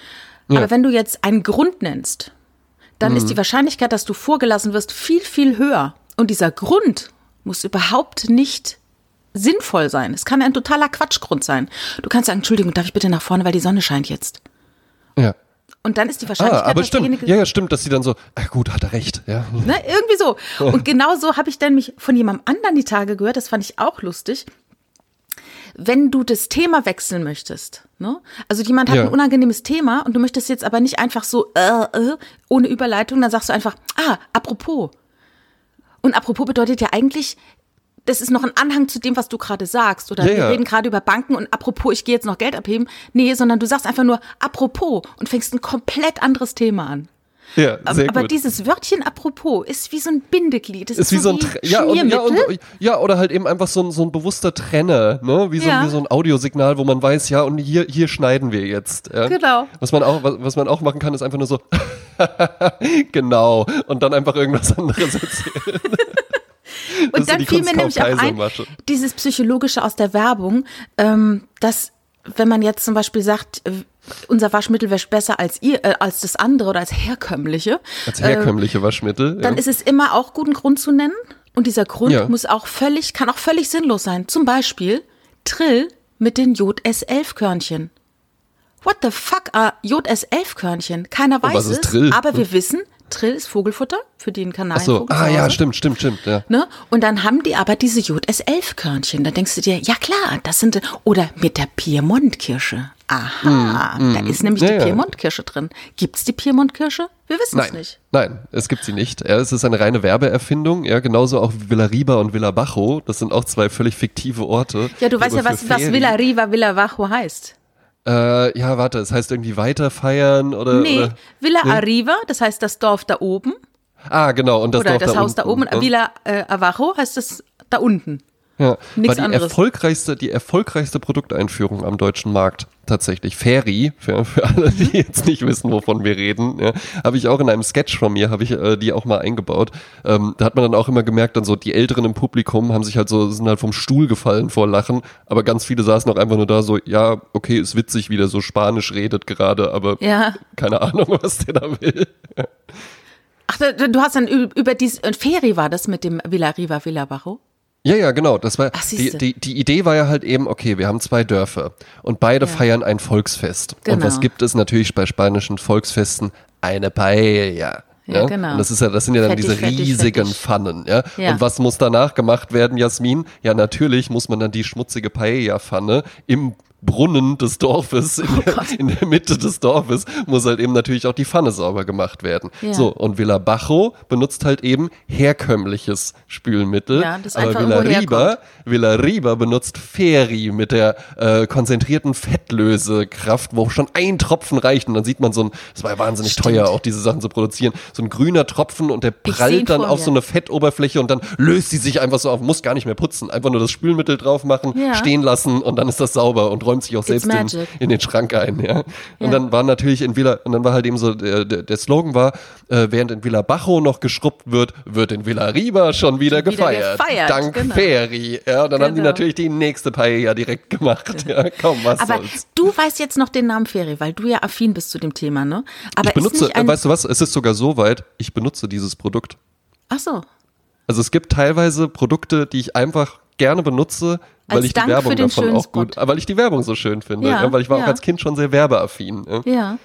Ja. Aber wenn du jetzt einen Grund nennst, dann mhm. ist die Wahrscheinlichkeit, dass du vorgelassen wirst, viel, viel höher. Und dieser Grund muss überhaupt nicht sinnvoll sein. Es kann ein totaler Quatschgrund sein. Du kannst sagen, Entschuldigung, darf ich bitte nach vorne, weil die Sonne scheint jetzt. Ja. Und dann ist die Wahrscheinlichkeit, ah, aber dass stimmt. Ja, ja, stimmt, dass sie dann so, ach gut, hat er recht. Ja. Ne, irgendwie so. Und genau so habe ich dann mich von jemandem anderen die Tage gehört, das fand ich auch lustig. Wenn du das Thema wechseln möchtest, ne? Also jemand hat ja. ein unangenehmes Thema und du möchtest jetzt aber nicht einfach so äh, äh, ohne Überleitung, dann sagst du einfach, ah, apropos. Und apropos bedeutet ja eigentlich, das ist noch ein Anhang zu dem, was du gerade sagst. Oder ja, wir ja. reden gerade über Banken und apropos, ich gehe jetzt noch Geld abheben. Nee, sondern du sagst einfach nur apropos und fängst ein komplett anderes Thema an. Ja, sehr aber gut. Dieses Wörtchen apropos ist wie so ein Bindeglied. Das ist, ist wie so ein Tr- ja, und, ja, und, ja, oder halt eben einfach so ein, so ein bewusster Trenner, ne? Wie so, ja. wie so ein Audiosignal, wo man weiß, ja, und hier, hier schneiden wir jetzt. Ja? Genau. Was man auch, was, was man auch machen kann, ist einfach nur so genau und dann einfach irgendwas anderes erzählen. Und das dann fiel mir nämlich auch ein, dieses Psychologische aus der Werbung, ähm, dass, wenn man jetzt zum Beispiel sagt, äh, unser Waschmittel wäre besser als ihr, äh, als das andere oder als herkömmliche. Als herkömmliche äh, Waschmittel. Dann ja. ist es immer auch guten Grund zu nennen. Und dieser Grund ja. muss auch völlig, kann auch völlig sinnlos sein. Zum Beispiel Trill mit den J S elf Körnchen. What the fuck are J S elf Körnchen? Keiner weiß es, aber wir hm. wissen, Trill ist Vogelfutter für den Kanarienvogel. Ach so, ah ja, stimmt, stimmt, stimmt. Ja. Ne? Und dann haben die aber diese J S elf Körnchen. Da denkst du dir, ja klar, das sind, oder mit der Piemontkirsche. Aha, mm, mm. da ist nämlich ja, die Piemontkirsche drin. Gibt's die Piemontkirsche? Wir wissen es nicht. Nein, es gibt sie nicht. Ja, es ist eine reine Werbeerfindung. Ja, genauso auch Villa Riba und Villa Bajo. Das sind auch zwei völlig fiktive Orte. Ja, du weißt ja, was, was Villa Riba, Villa Bajo heißt. Äh, ja, warte, es heißt irgendwie weiterfeiern oder? Nee, oder, Villa nee? Arriva, das heißt das Dorf da oben. Ah, genau. Und das oder Dorf das da Haus unten, da oben. Ne? Villa äh, Avajo heißt das da unten. Ja, nichts war die anderes. erfolgreichste, die erfolgreichste Produkteinführung am deutschen Markt tatsächlich. Fairy, für, für alle, die jetzt nicht wissen, wovon wir reden, ja, habe ich auch in einem Sketch von mir, habe ich äh, die auch mal eingebaut. Ähm, da hat man dann auch immer gemerkt, dann so die Älteren im Publikum haben sich halt so, sind halt vom Stuhl gefallen vor Lachen, aber ganz viele saßen auch einfach nur da so, ja, okay, ist witzig, wie der so Spanisch redet gerade, aber ja. keine Ahnung, was der da will. Ach, du hast dann über dieses, und Fairy war das mit dem Villa Riba, Villa Bajo? Ja, ja, genau. Das war Ach, die, die, die Idee war ja halt eben, okay, wir haben zwei Dörfer und beide ja. feiern ein Volksfest. Genau. Und was gibt es natürlich bei spanischen Volksfesten? Eine Paella. Ja, ja, genau. Und das ist ja, das sind ja dann fettig, diese fettig, riesigen fettig. Pfannen, ja? ja. Und was muss danach gemacht werden, Jasmin? Ja, natürlich muss man dann die schmutzige Paella-Pfanne im Brunnen des Dorfes, in, oh der, in der Mitte des Dorfes, muss halt eben natürlich auch die Pfanne sauber gemacht werden. Ja. So, und Villa Bajo benutzt halt eben herkömmliches Spülmittel. Ja, das aber Villa Riba, Villa Riba benutzt Fairy mit der äh, konzentrierten Fettlösekraft, wo schon ein Tropfen reicht. Und dann sieht man so ein, es war ja wahnsinnig Stimmt. teuer, auch diese Sachen zu produzieren, so ein grüner Tropfen und der prallt dann auf mir. so eine Fettoberfläche und dann löst sie sich einfach so auf, muss gar nicht mehr putzen. Einfach nur das Spülmittel drauf machen, ja. stehen lassen und dann ist das sauber und räumt sich auch selbst in, in den Schrank ein, ja. Und ja. dann war natürlich in Villa, und dann war halt eben so, der, der Slogan war, äh, während in Villa Bajo noch geschrubbt wird, wird in Villa Riba schon wieder, wieder gefeiert. gefeiert. Dank genau. Fairy. Ja, und dann genau. haben die natürlich die nächste Paella direkt gemacht. Ja, kaum was Aber soll's. Du weißt jetzt noch den Namen Fairy, weil du ja affin bist zu dem Thema, ne? Aber ich benutze, ein... weißt du was, es ist sogar so weit, ich benutze dieses Produkt. Ach so. Also es gibt teilweise Produkte, die ich einfach gerne benutze, weil als ich Dank die Werbung davon auch gut, Spot. weil ich die Werbung so schön finde, ja, ja, weil ich war ja. auch als Kind schon sehr werbeaffin. Ja, ja.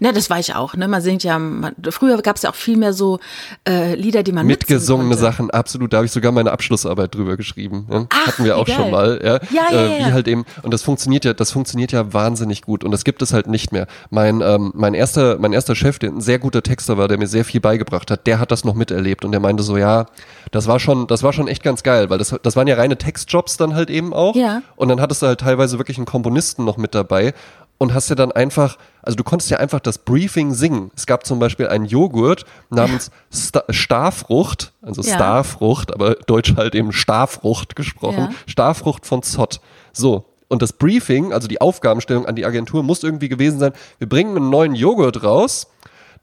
Na, das war ich auch, ne, man singt ja, man, früher gab es ja auch viel mehr so äh, Lieder, die man mitgesungene Sachen, absolut, da habe ich sogar meine Abschlussarbeit drüber geschrieben, ja? Ach, hatten wir auch geil. schon mal, ja, ja, ja, äh, wie ja. halt eben, und das funktioniert ja, das funktioniert ja wahnsinnig gut und das gibt es halt nicht mehr. Mein ähm, mein erster mein erster Chef, der ein sehr guter Texter war, der mir sehr viel beigebracht hat, der hat das noch miterlebt und der meinte so, ja, das war schon, das war schon echt ganz geil, weil das das waren ja reine Textjobs dann halt eben auch. Ja. Und dann hattest du halt teilweise wirklich einen Komponisten noch mit dabei und hast ja dann einfach, also du konntest ja einfach das Briefing singen. Es gab zum Beispiel einen Joghurt namens Sta- Starfrucht, also ja. Starfrucht, aber deutsch halt eben Starfrucht gesprochen, ja. Starfrucht von Zott. So. Und das Briefing, also die Aufgabenstellung an die Agentur, muss irgendwie gewesen sein, wir bringen einen neuen Joghurt raus,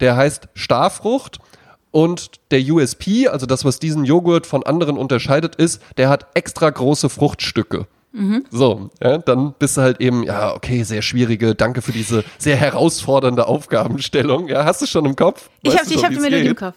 der heißt Starfrucht. Und der U S P, also das, was diesen Joghurt von anderen unterscheidet, ist, der hat extra große Fruchtstücke. Mhm. So, ja, dann bist du halt eben, ja, okay, sehr schwierige, danke für diese sehr herausfordernde Aufgabenstellung. Ja, hast du schon im Kopf? Ich habe hab die Melodie im Kopf.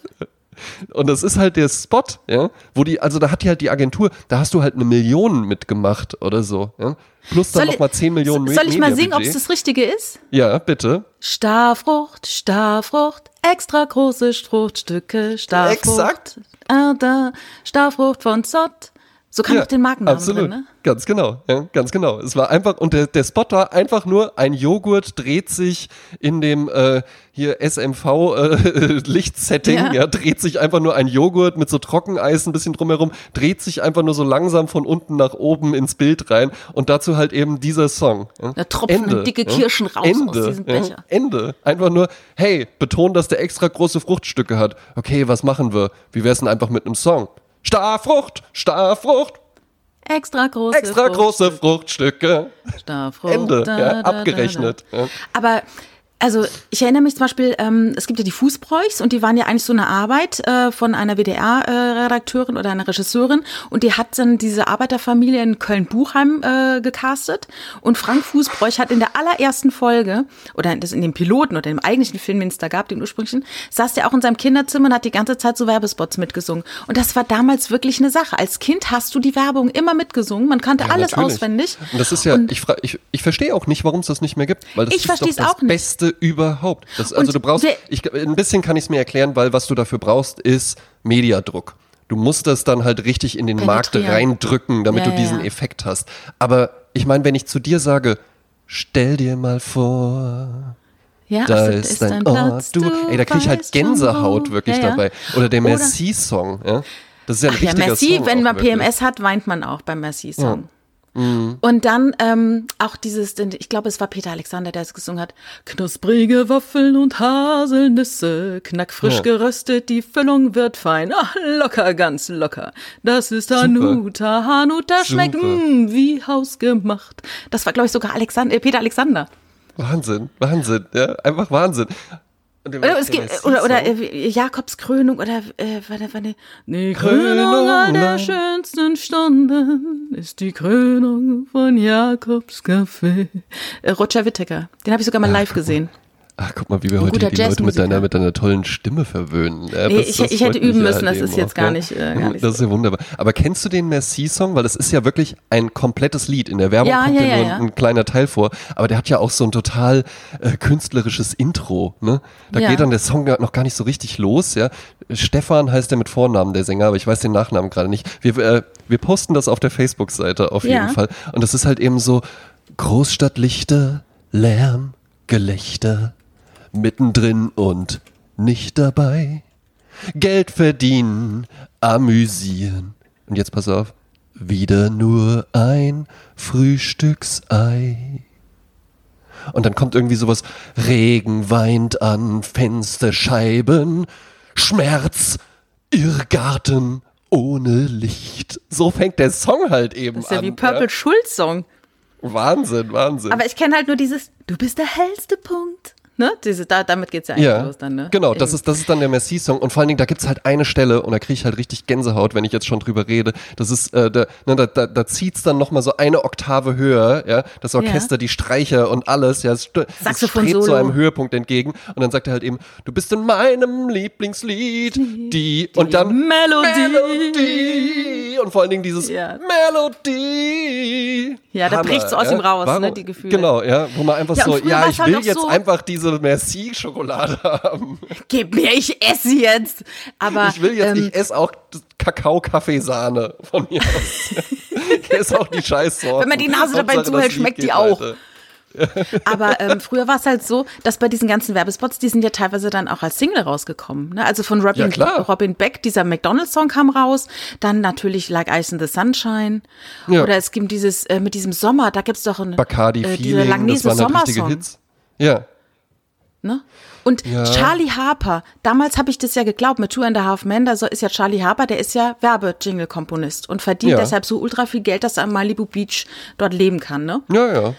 Und das ist halt der Spot, ja, wo die, also da hat die halt die Agentur, da hast du halt eine Million mitgemacht oder so, ja. Plus dann nochmal zehn Millionen Medien. Soll ich mal singen, ob es das Richtige ist? Ja, bitte. Starfrucht, Starfrucht, extra große Fruchtstücke, Starfrucht. Exakt. Äh, da, Starfrucht von Zott. So kann ja, ich den Markennamen absolut. drin, ne? Ganz genau, ja, ganz genau. Es war einfach, und der, der Spot war einfach nur, ein Joghurt dreht sich in dem äh, hier S M V-Lichtsetting, äh, ja. ja, dreht sich einfach nur ein Joghurt mit so Trockeneis ein bisschen drumherum, dreht sich einfach nur so langsam von unten nach oben ins Bild rein und dazu halt eben dieser Song. Ja. Da tropfen Ende, dicke Kirschen ja. raus Ende, aus diesem Becher. Ja. Ende. Einfach nur, hey, betonen, dass der extra große Fruchtstücke hat. Okay, was machen wir? Wie wär's denn einfach mit einem Song? Starfrucht, Starfrucht. Extra große Extra große Fruchtstücke. Fruchtstücke. Starfrucht. Ende, da, ja, da, abgerechnet. Da, da. Ja. Aber, also ich erinnere mich zum Beispiel, ähm, es gibt ja die Fußbräuchs und die waren ja eigentlich so eine Arbeit äh, von einer W D R-Redakteurin äh, oder einer Regisseurin und die hat dann diese Arbeiterfamilie in Köln-Buchheim äh, gecastet und Frank Fußbräuch hat in der allerersten Folge, oder das in dem Piloten oder dem eigentlichen Film, den es da gab, den ursprünglichen, saß der auch in seinem Kinderzimmer und hat die ganze Zeit so Werbespots mitgesungen. Und das war damals wirklich eine Sache. Als Kind hast du die Werbung immer mitgesungen, man kannte ja, alles natürlich. auswendig. Und das ist ja, und ich, fra- ich, ich verstehe auch nicht, warum es das nicht mehr gibt, weil das ich ist doch das Beste überhaupt. Das, also du brauchst, ich, ein bisschen kann ich es mir erklären, weil was du dafür brauchst, ist Mediadruck. Du musst das dann halt richtig in den Markt reindrücken, damit ja, du diesen ja. Effekt hast. Aber ich meine, wenn ich zu dir sage, stell dir mal vor, ja, da also, ist dein Platz, du, ey, da kriege ich halt Gänsehaut wirklich ja, ja. dabei. Oder der Merci-Song. Ja? Das ist ja ein Ach, richtiger ja, Merci, Song. Merci, wenn man wirklich P M S hat, weint man auch beim Merci-Song. Ja. Mhm. Und dann ähm, auch dieses, ich glaube, es war Peter Alexander, der es gesungen hat, knusprige Waffeln und Haselnüsse, knackfrisch oh. geröstet, die Füllung wird fein, ach, locker, ganz locker, das ist Hanuta, Hanuta schmeckt mh, wie hausgemacht. Das war, glaube ich, sogar Alexander, äh, Peter Alexander. Wahnsinn, Wahnsinn, ja, einfach Wahnsinn. Und oder, es gibt, oder, oder äh, Jakobs Krönung oder äh, warte, warte. Die Krönung aller schönsten Stunden ist die Krönung von Jakobs Kaffee. Äh, Roger Whittaker, den habe ich sogar mal ach, live gesehen. Ach, guck mal, wie wir ein heute die Leute mit deiner, mit deiner tollen Stimme verwöhnen. Äh, nee, das, ich, das ich hätte üben müssen, das ist jetzt auch, gar, nicht, äh, gar nicht. Das ist ja wunderbar. Aber kennst du den Merci-Song? Weil das ist ja wirklich ein komplettes Lied. In der Werbung ja, kommt ja, ja nur ja. ein kleiner Teil vor. Aber der hat ja auch so ein total äh, künstlerisches Intro. Ne? Da ja. geht dann der Song noch gar nicht so richtig los. Ja? Stefan heißt der mit Vornamen, der Sänger, aber ich weiß den Nachnamen gerade nicht. Wir, äh, wir posten das auf der Facebook-Seite auf jeden ja. Fall. Und das ist halt eben so Großstadtlichter, Lärm, Gelächter. Mittendrin und nicht dabei. Geld verdienen, amüsieren. Und jetzt pass auf. Wieder nur ein Frühstücksei. Und dann kommt irgendwie sowas. Regen weint an Fensterscheiben. Schmerz, Irrgarten ohne Licht. So fängt der Song halt eben an. Das ist ja an, wie Purple ja? Schulz-Song. Wahnsinn, Wahnsinn. Aber ich kenne halt nur dieses, du bist der hellste Punkt. Ne? Diese, da, damit geht's ja eigentlich ja, los dann, ne? Genau, das ist, das ist dann der Merci-Song und vor allen Dingen, da gibt's halt eine Stelle und da kriege ich halt richtig Gänsehaut, wenn ich jetzt schon drüber rede. Das ist, äh, da, ne, da, da, da zieht's dann nochmal so eine Oktave höher, ja, das Orchester, ja. die Streicher und alles, ja, es, es strebt so einem Höhepunkt entgegen und dann sagt er halt eben, du bist in meinem Lieblingslied, die, die und dann Melodie und vor allen Dingen dieses ja. Melodie. Ja, da bricht's so aus ja? ihm raus, Warum? Ne, die Gefühle. Genau, ja, wo man einfach ja, so, ja, ich will halt jetzt so einfach diese Merci-Schokolade haben. Gib mir, ich esse jetzt. Aber, ich will jetzt, ähm, ich esse auch Kakao-Kaffeesahne von mir aus. Ich esse auch die Scheißsorte. Wenn man die Nase dabei zuhält, schmeckt die auch. Weiter. Aber ähm, früher war es halt so, dass bei diesen ganzen Werbespots, die sind ja teilweise dann auch als Single rausgekommen. Ne? Also von Robin, ja, Robin Beck, dieser McDonald's-Song kam raus, dann natürlich Like Ice in the Sunshine. Ja. Oder es gibt dieses, äh, mit diesem Sommer, da gibt es doch einen äh, dieser Langnese-Sommersong. Ja. Ne? Und ja. Charlie Harper, damals habe ich das ja geglaubt, mit Two and a Half Men, da ist ja Charlie Harper, der ist ja Werbe-Jingle-Komponist und verdient ja. deshalb so ultra viel Geld, dass er am Malibu Beach dort leben kann, ne? Ja, ja.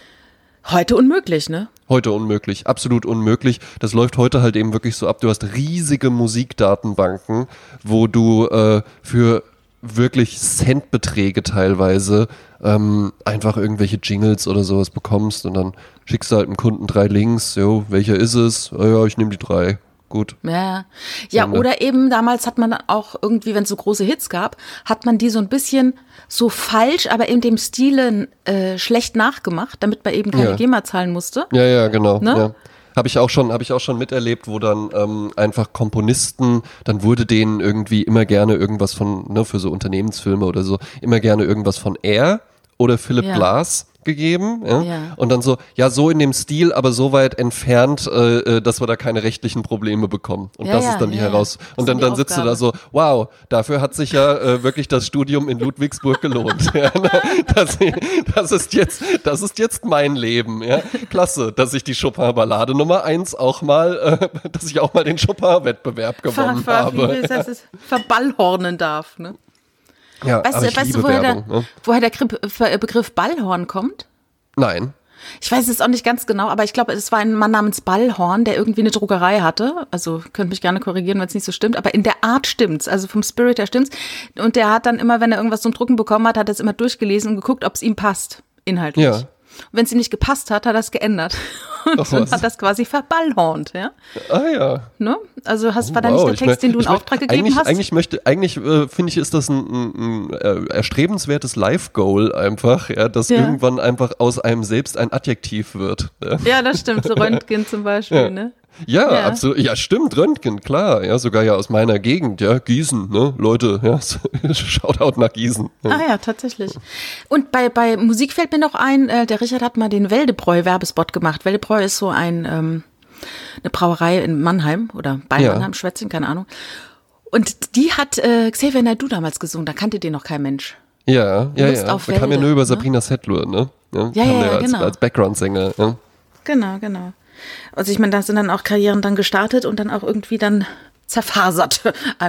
Heute unmöglich, ne? Heute unmöglich, absolut unmöglich. Das läuft heute halt eben wirklich so ab, du hast riesige Musikdatenbanken, wo du äh, für wirklich Centbeträge teilweise ähm, einfach irgendwelche Jingles oder sowas bekommst und dann schickst du halt dem Kunden drei Links, jo, welcher ist es? Oh ja, ich nehme die drei. Gut. Ja, ja oder eben damals hat man dann auch irgendwie, wenn es so große Hits gab, hat man die so ein bisschen so falsch, aber in dem Stile äh, schlecht nachgemacht, damit man eben keine ja. GEMA zahlen musste. Ja, ja, genau. Ne? Ja. Habe ich auch schon, habe ich auch schon miterlebt, wo dann ähm, einfach Komponisten, dann wurde denen irgendwie immer gerne irgendwas von, ne, für so Unternehmensfilme oder so, immer gerne irgendwas von Air oder Philip ja. Glass gegeben. Ja? Ja. Und dann so, ja, so in dem Stil, aber so weit entfernt, äh, dass wir da keine rechtlichen Probleme bekommen. Und ja, das ja, ist dann die ja, heraus. Ja. Und dann, dann sitzt du da so, wow, dafür hat sich ja äh, wirklich das Studium in Ludwigsburg gelohnt. Ja, ne? das, das, ist jetzt, das ist jetzt mein Leben. Ja? Klasse, dass ich die Chopin-Ballade Nummer eins auch mal, äh, dass ich auch mal den Chopin-Wettbewerb gewonnen ver, ver, habe. Wie, dass es verballhornen darf, ne? Ja, weißt du, weißt du woher, Werbung, der, ne? woher der Begriff Ballhorn kommt? Nein. Ich weiß es auch nicht ganz genau, aber ich glaube, es war ein Mann namens Ballhorn, der irgendwie eine Druckerei hatte. Also könnt mich gerne korrigieren, wenn es nicht so stimmt, aber in der Art stimmt's, also vom Spirit her stimmt's. Und der hat dann immer, wenn er irgendwas zum Drucken bekommen hat, hat er es immer durchgelesen und geguckt, ob es ihm passt, inhaltlich. Ja. Und wenn es ihm nicht gepasst hat, hat er es geändert. Und Ach, hat das quasi verballhornt, ja? Ah ja. Ne? Also hast, war oh, wow. da nicht der Text, ich mein, den du in Auftrag mein, gegeben eigentlich, hast? Eigentlich, möchte, eigentlich äh, finde ich, ist das ein, ein, ein erstrebenswertes Life-Goal einfach, ja, dass ja. irgendwann einfach aus einem selbst ein Adjektiv wird. Ja, ja das stimmt, so Röntgen zum Beispiel, ja. ne? Ja, ja, absolut. Ja, stimmt, Röntgen, klar. Ja, sogar ja aus meiner Gegend, ja, Gießen, ne, Leute, ja, Shoutout nach Gießen. Ja. Ah ja, tatsächlich. Und bei, bei Musik fällt mir noch ein, äh, der Richard hat mal den Weldebräu-Werbespot gemacht. Weldebräu ist so ein, ähm, eine Brauerei in Mannheim oder bei ja. Mannheim, Schwätzchen, keine Ahnung. Und die hat äh, Xavier Naidoo damals gesungen, da kannte den noch kein Mensch. Ja, ja, ja. Da kam ja nur über Sabrina, ne? Settler, ne? Ja, ja, ja, ja, als, genau. Als Background-Sänger. Ja. Genau, genau. Also ich meine, da sind dann auch Karrieren dann gestartet und dann auch irgendwie dann zerfasert.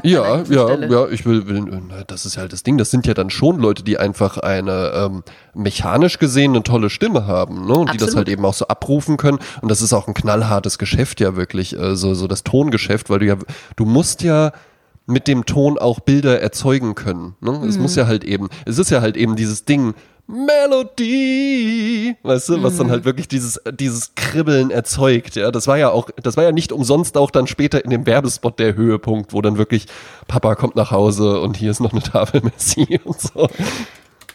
Ja, ja, Stelle. Ja, ich will, will, das ist ja halt das Ding, das sind ja dann schon Leute, die einfach eine ähm, mechanisch gesehen eine tolle Stimme haben, ne? Und absolut. Die das halt eben auch so abrufen können, und das ist auch ein knallhartes Geschäft ja wirklich, äh, so, so das Tongeschäft, weil du ja, du musst ja mit dem Ton auch Bilder erzeugen können, ne? Es mhm. muss ja halt eben, es ist ja halt eben dieses Ding, Melodie, weißt du, was mhm. dann halt wirklich dieses, dieses Kribbeln erzeugt, ja, das war ja auch, das war ja nicht umsonst auch dann später in dem Werbespot der Höhepunkt, wo dann wirklich Papa kommt nach Hause und hier ist noch eine Tafel Merci und so.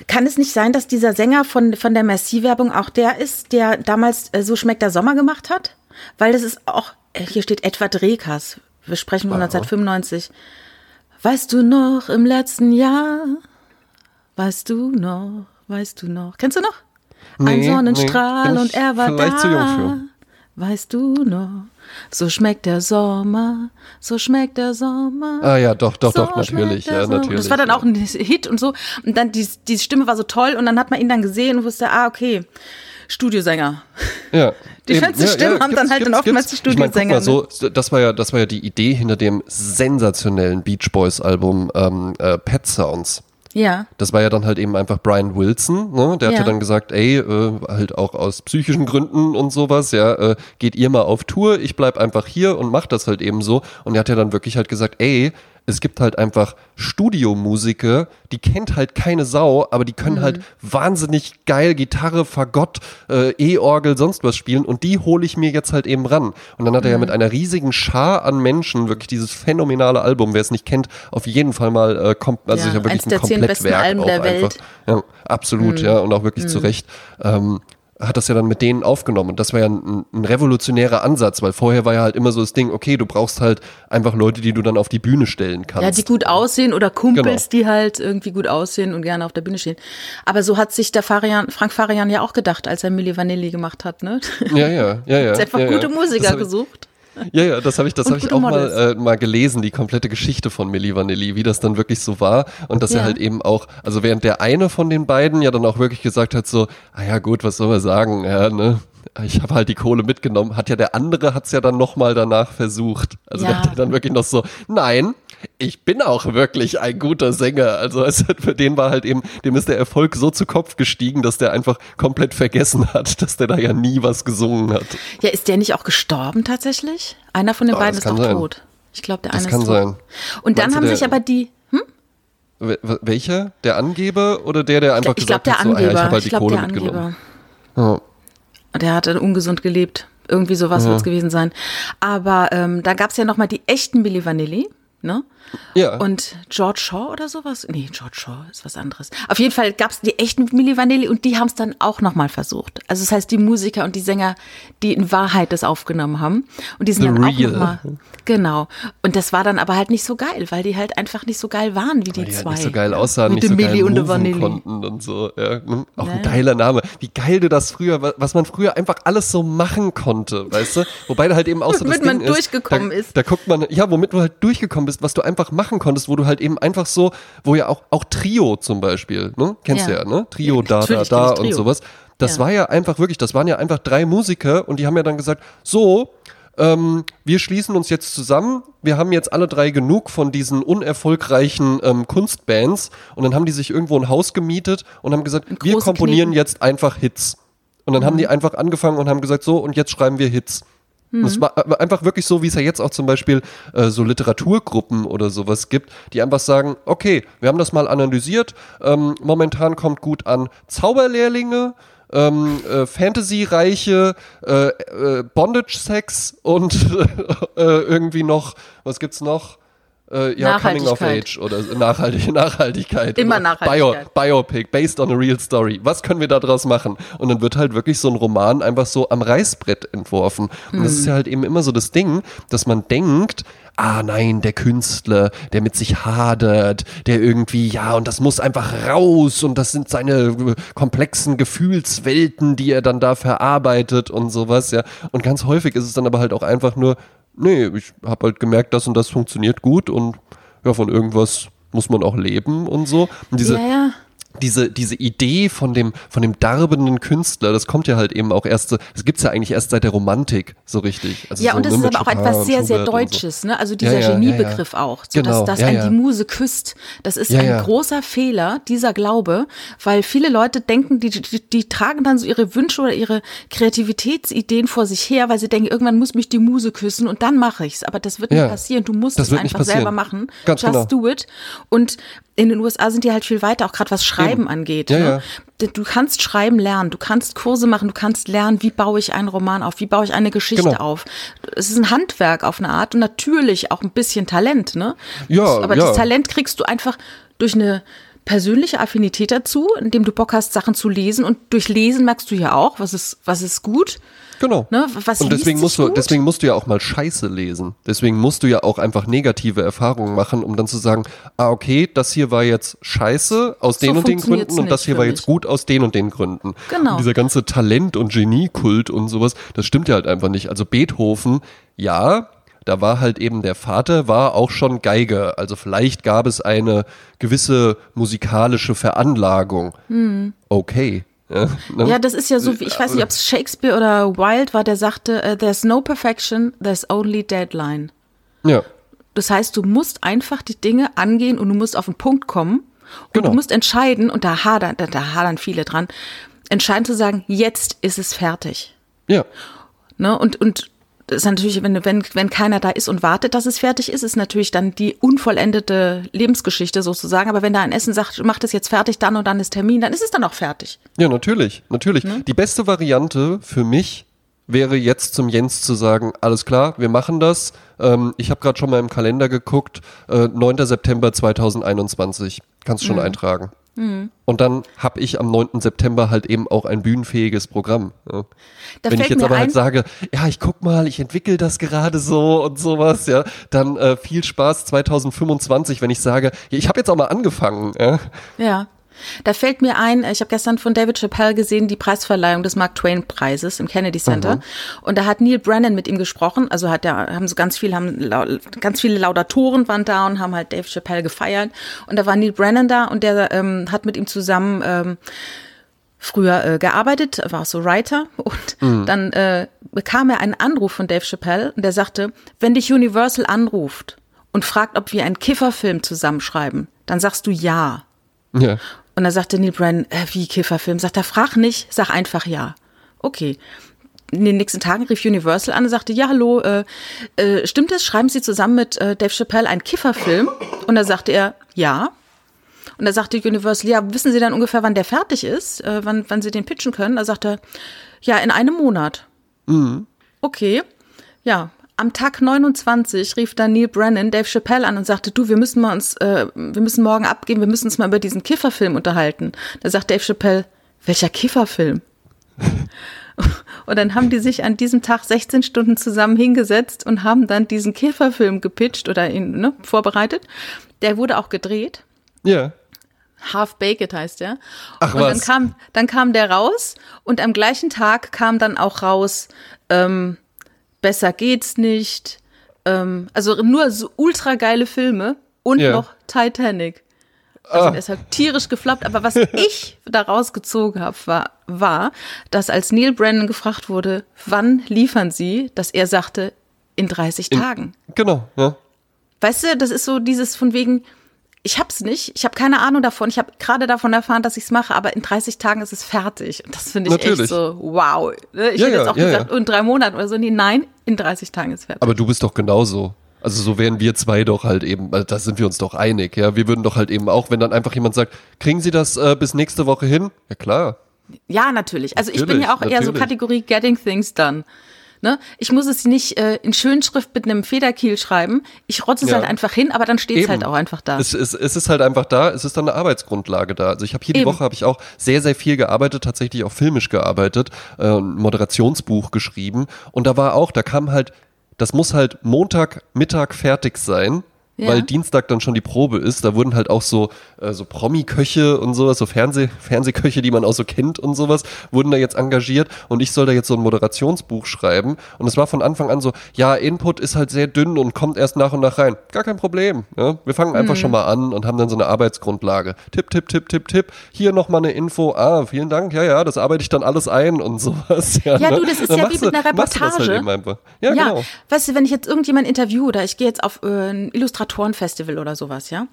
Kann es nicht sein, dass dieser Sänger von, von der Merci-Werbung auch der ist, der damals äh, So schmeckt der Sommer gemacht hat? Weil das ist auch, hier steht Edward Rekas, wir sprechen von neunzehnhundertfünfundneunzig. Weißt du noch, im letzten Jahr, weißt du noch, weißt du noch? Kennst du noch? Nee, ein Sonnenstrahl, nee, und er war vielleicht da. Zu jung für. Weißt du noch? So schmeckt der Sommer, so schmeckt der Sommer. Ah ja, doch, doch, so doch, natürlich, ja, natürlich. Das war dann auch ein Hit und so. Und dann die, die Stimme war so toll, und dann hat man ihn dann gesehen und wusste, ah, okay, Studiosänger. Ja. Die schönsten ja, Stimmen ja, haben dann halt dann oftmals die Studiosänger. Ich mein, guck mal, so, das war ja, das war ja die Idee hinter dem sensationellen Beach Boys Album ähm, äh, Pet Sounds. Ja. Das war ja dann halt eben einfach Brian Wilson, ne? Der ja. hat ja dann gesagt, ey, äh, halt auch aus psychischen Gründen und sowas, ja, äh, geht ihr mal auf Tour, ich bleib einfach hier und mach das halt eben so. Und er hat ja dann wirklich halt gesagt, ey, es gibt halt einfach Studiomusiker, die kennt halt keine Sau, aber die können mhm. halt wahnsinnig geil Gitarre, Fagott, äh, E-Orgel, sonst was spielen, und die hole ich mir jetzt halt eben ran. Und dann hat mhm. er ja mit einer riesigen Schar an Menschen wirklich dieses phänomenale Album, wer es nicht kennt, auf jeden Fall mal, äh, kommt, also ja, ja wirklich ein Komplettwerk Alben auch der Welt. Einfach. Ja, absolut, mhm. ja, und auch wirklich mhm. zu Recht. Ähm, hat das ja dann mit denen aufgenommen, und das war ja ein, ein revolutionärer Ansatz, weil vorher war ja halt immer so das Ding, okay, du brauchst halt einfach Leute, die du dann auf die Bühne stellen kannst. Ja, die gut aussehen, oder Kumpels, genau. die halt irgendwie gut aussehen und gerne auf der Bühne stehen. Aber so hat sich der Farian, Frank Farian ja auch gedacht, als er Milli Vanilli gemacht hat, ne? Ja, ja, ja. ja. Hat einfach ja, gute ja. Musiker gesucht. Ja, ja, das habe ich, das hab ich auch mal, äh, mal gelesen, die komplette Geschichte von Milli Vanilli, wie das dann wirklich so war, und dass ja. er halt eben auch, also während der eine von den beiden ja dann auch wirklich gesagt hat so, ah ja gut, was soll man sagen, ja, ne? Ich habe halt die Kohle mitgenommen, hat ja der andere, hat's ja dann nochmal danach versucht. Also ja. der hat ja dann wirklich noch so, nein, ich bin auch wirklich ein guter Sänger. Also es hat, für den war halt eben, dem ist der Erfolg so zu Kopf gestiegen, dass der einfach komplett vergessen hat, dass der da ja nie was gesungen hat. Ja, ist der nicht auch gestorben tatsächlich? Einer von den ja, beiden ist doch sein. tot. Ich glaube, der das eine ist tot. Das kann sein. Und dann Meinst haben sich aber die... Hm? Welcher? Der Angeber oder der, der einfach ich gesagt glaub, der hat, so, ja, ich habe halt die ich glaub, Kohle der mitgenommen. Ja. Der hat dann ungesund gelebt. Irgendwie sowas ja. wird es gewesen sein. Aber ähm, da gab es ja nochmal die echten Milli Vanilli, ne? Ja. Und George Shaw oder sowas? Nee, George Shaw ist was anderes. Auf jeden Fall gab es die echten Milli Vanilli, und die haben es dann auch nochmal versucht. Also das heißt, die Musiker und die Sänger, die in Wahrheit das aufgenommen haben. Und die sind The dann real. auch nochmal. Genau. Und das war dann aber halt nicht so geil, weil die halt einfach nicht so geil waren wie die, die zwei. Die halt nicht so geil aussahen, mit nicht so Milli geil moven konnten und so. Ja, auch ja. ein geiler Name. Wie geil du das früher, was man früher einfach alles so machen konnte, weißt du? Wobei da halt eben auch so das Ding man durchgekommen ist. Da, da guckt man, ja, womit du halt durchgekommen bist, was du einfach machen konntest, wo du halt eben einfach so, wo ja auch, auch Trio zum Beispiel, ne? Kennst du ja. ja, ne? Trio, da, da, da und sowas. Das ja. war ja einfach wirklich, das waren ja einfach drei Musiker, und die haben ja dann gesagt, so, Ähm, wir schließen uns jetzt zusammen, wir haben jetzt alle drei genug von diesen unerfolgreichen ähm, Kunstbands, und dann haben die sich irgendwo ein Haus gemietet und haben gesagt, wir komponieren Kneten. jetzt einfach Hits. Und dann mhm. haben die einfach angefangen und haben gesagt, so, und jetzt schreiben wir Hits. Mhm. Das war einfach wirklich so, wie es ja jetzt auch zum Beispiel äh, so Literaturgruppen oder sowas gibt, die einfach sagen, okay, wir haben das mal analysiert, ähm, momentan kommt gut an Zauberlehrlinge, Ähm, äh, Fantasy-reiche äh, äh, Bondage-Sex und äh, irgendwie noch, was gibt's noch? Äh, ja, Coming of Age oder nachhaltige Nachhaltigkeit. Immer Nachhaltigkeit. Bio, Biopic, based on a real story. Was können wir da draus machen? Und dann wird halt wirklich so ein Roman einfach so am Reißbrett entworfen. Und mhm. das ist ja halt eben immer so das Ding, dass man denkt, ah nein, der Künstler, der mit sich hadert, der irgendwie, ja, und das muss einfach raus, und das sind seine komplexen Gefühlswelten, die er dann da verarbeitet und sowas, ja. Und ganz häufig ist es dann aber halt auch einfach nur, nee, ich habe halt gemerkt, das und das funktioniert gut, und ja, von irgendwas muss man auch leben und so. Und diese, ja, ja. diese, diese Idee von dem, von dem darbenden Künstler, das kommt ja halt eben auch erst, so, das gibt's ja eigentlich erst seit der Romantik so richtig. Also ja, so und das ist aber auch etwas sehr, sehr Deutsches, so. Ne? Also dieser ja, ja, Geniebegriff ja, ja. auch, so, genau. dass, dass ja, einen ja. die Muse küsst. Das ist ja, ein ja. großer Fehler, dieser Glaube, weil viele Leute denken, die, die, die tragen dann so ihre Wünsche oder ihre Kreativitätsideen vor sich her, weil sie denken, irgendwann muss mich die Muse küssen und dann mache ich's. Aber das wird ja. nicht passieren, du musst das es einfach selber machen. Ganz Just genau. do it. Und in den U S A sind die halt viel weiter, auch gerade was Schreiben Eben. angeht. Ja, ne? ja. Du kannst Schreiben lernen, du kannst Kurse machen, du kannst lernen, wie baue ich einen Roman auf, wie baue ich eine Geschichte genau. auf. Es ist ein Handwerk auf eine Art und natürlich auch ein bisschen Talent. Ne? Ja, Aber ja. das Talent kriegst du einfach durch eine persönliche Affinität dazu, indem du Bock hast, Sachen zu lesen. Und durch Lesen merkst du ja auch, was ist, was ist gut. Genau. Ne? Was und deswegen musst, du, deswegen musst du ja auch mal Scheiße lesen. Deswegen musst du ja auch einfach negative Erfahrungen machen, um dann zu sagen, ah okay, das hier war jetzt Scheiße aus so den und den Gründen und das hier war jetzt gut aus den und den Gründen. Genau. Und dieser ganze Talent- und Geniekult und sowas, das stimmt ja halt einfach nicht. Also Beethoven, ja, da war halt eben der Vater, war auch schon Geiger. Also vielleicht gab es eine gewisse musikalische Veranlagung. Hm. Okay. Ja, ne? ja, das ist ja so, wie ich weiß nicht, ob es Shakespeare oder Wilde war, der sagte, uh, there's no perfection, there's only deadline. Ja. Das heißt, du musst einfach die Dinge angehen und du musst auf den Punkt kommen und genau. du musst entscheiden, und da hadern, da, da hadern viele dran, entscheiden zu sagen, jetzt ist es fertig. Ja. Ne? Und, und das ist natürlich, wenn, wenn, wenn keiner da ist und wartet, dass es fertig ist, ist natürlich dann die unvollendete Lebensgeschichte sozusagen. Aber wenn da ein Essen sagt, macht es jetzt fertig, dann und dann ist Termin, dann ist es dann auch fertig. Ja, natürlich, natürlich. Ne? Die beste Variante für mich wäre jetzt zum Jens zu sagen, alles klar, wir machen das. Ähm, ich habe gerade schon mal im Kalender geguckt, äh, neunter September zweitausendeinundzwanzig, kannst schon mhm. eintragen. Mhm. Und dann habe ich am neunten September halt eben auch ein bühnenfähiges Programm. Ja. Da Wenn ich jetzt aber halt sage, ja, ich guck mal, ich entwickle das gerade so und sowas, ja, dann äh, viel Spaß zweitausendfünfundzwanzig, wenn ich sage, ich habe jetzt auch mal angefangen. Ja, ja. Da fällt mir ein, ich habe gestern von David Chappelle gesehen, die Preisverleihung des Mark Twain Preises im Kennedy Center. Mhm. Und da hat Neil Brennan mit ihm gesprochen. Also hat der, haben so ganz viel, haben ganz viele Laudatoren waren da und haben halt David Chappelle gefeiert. Und da war Neil Brennan da und der ähm, hat mit ihm zusammen ähm, früher äh, gearbeitet, war auch so Writer. Und mhm. dann äh, bekam er einen Anruf von Dave Chappelle und der sagte, wenn dich Universal anruft und fragt, ob wir einen Kifferfilm zusammenschreiben, dann sagst du ja. Ja. Und da sagte Neil Brennan, äh, wie Kifferfilm? Sagt er, frag nicht, sag einfach ja. Okay. In den nächsten Tagen rief Universal an und sagte, ja, hallo, äh, äh, stimmt das? Schreiben Sie zusammen mit äh, Dave Chappelle einen Kifferfilm? Und da sagte er, ja. Und da sagte Universal, ja, wissen Sie dann ungefähr, wann der fertig ist? Äh, wann, wann Sie den pitchen können? Da sagte er, ja, in einem Monat. Mhm. Okay, ja. Am Tag neunundzwanzig rief dann Neil Brennan Dave Chappelle an und sagte, du, wir müssen mal uns, äh, wir müssen morgen abgehen, wir müssen uns mal über diesen Kifferfilm unterhalten. Da sagt Dave Chappelle, welcher Kifferfilm? Und dann haben die sich an diesem Tag sechzehn Stunden zusammen hingesetzt und haben dann diesen Kifferfilm gepitcht oder ihn ne, vorbereitet. Der wurde auch gedreht. Ja. Yeah. Half-Baked heißt der. Ach und was. Dann kam, dann kam der raus und am gleichen Tag kam dann auch raus, ähm, Besser geht's nicht. Ähm, also nur so ultra geile Filme und yeah. noch Titanic. Also ah. deshalb tierisch gefloppt. Aber was ich daraus gezogen habe, war, war, dass als Neil Brennan gefragt wurde, wann liefern Sie, dass er sagte, in dreißig Tagen. Genau. Ja. Weißt du, das ist so dieses von wegen, ich hab's nicht, ich habe keine Ahnung davon, ich habe gerade davon erfahren, dass ich's mache, aber in dreißig Tagen ist es fertig. Und das finde ich Natürlich. echt so, wow. Ich ja, hätte jetzt auch ja, gesagt, ja. in drei Monaten oder so, nee, nein, in dreißig Tagen ist es fertig. Aber du bist doch genauso. Also so wären wir zwei doch halt eben, also da sind wir uns doch einig, ja. Wir würden doch halt eben auch, wenn dann einfach jemand sagt, kriegen Sie das äh, bis nächste Woche hin? Ja, klar. Ja, natürlich. Also natürlich, ich bin ja auch natürlich. eher so Kategorie Getting Things Done. Ne? Ich muss es nicht äh, in Schönschrift mit einem Federkiel schreiben. Ich rotze es ja. halt einfach hin, aber dann steht es halt auch einfach da. Es, es, es ist halt einfach da, es ist dann eine Arbeitsgrundlage da. Also ich habe hier Eben. die Woche habe ich auch sehr, sehr viel gearbeitet, tatsächlich auch filmisch gearbeitet, äh, ein Moderationsbuch geschrieben. Und da war auch, da kam halt, das muss halt Montagmittag fertig sein. ja. weil Dienstag dann schon die Probe ist. Da wurden halt auch so, äh, so Promi-Köche und sowas, so Fernseh- Fernsehköche, die man auch so kennt und sowas, wurden da jetzt engagiert und ich soll da jetzt so ein Moderationsbuch schreiben und es war von Anfang an so, ja, Input ist halt sehr dünn und kommt erst nach und nach rein. Gar kein Problem. Ne? Wir fangen einfach mhm. schon mal an und haben dann so eine Arbeitsgrundlage. Tipp, tipp, tipp, tipp, tipp. Hier nochmal eine Info. Ah, vielen Dank. Ja, ja, das arbeite ich dann alles ein und sowas. Ja, ja ne? du, das ist dann ja wie mit einer Reportage. Das halt eben einfach. Ja, ja, genau. Weißt du, wenn ich jetzt irgendjemanden interviewe oder ich gehe jetzt auf äh, ein Illustratorenfestival oder sowas, ja,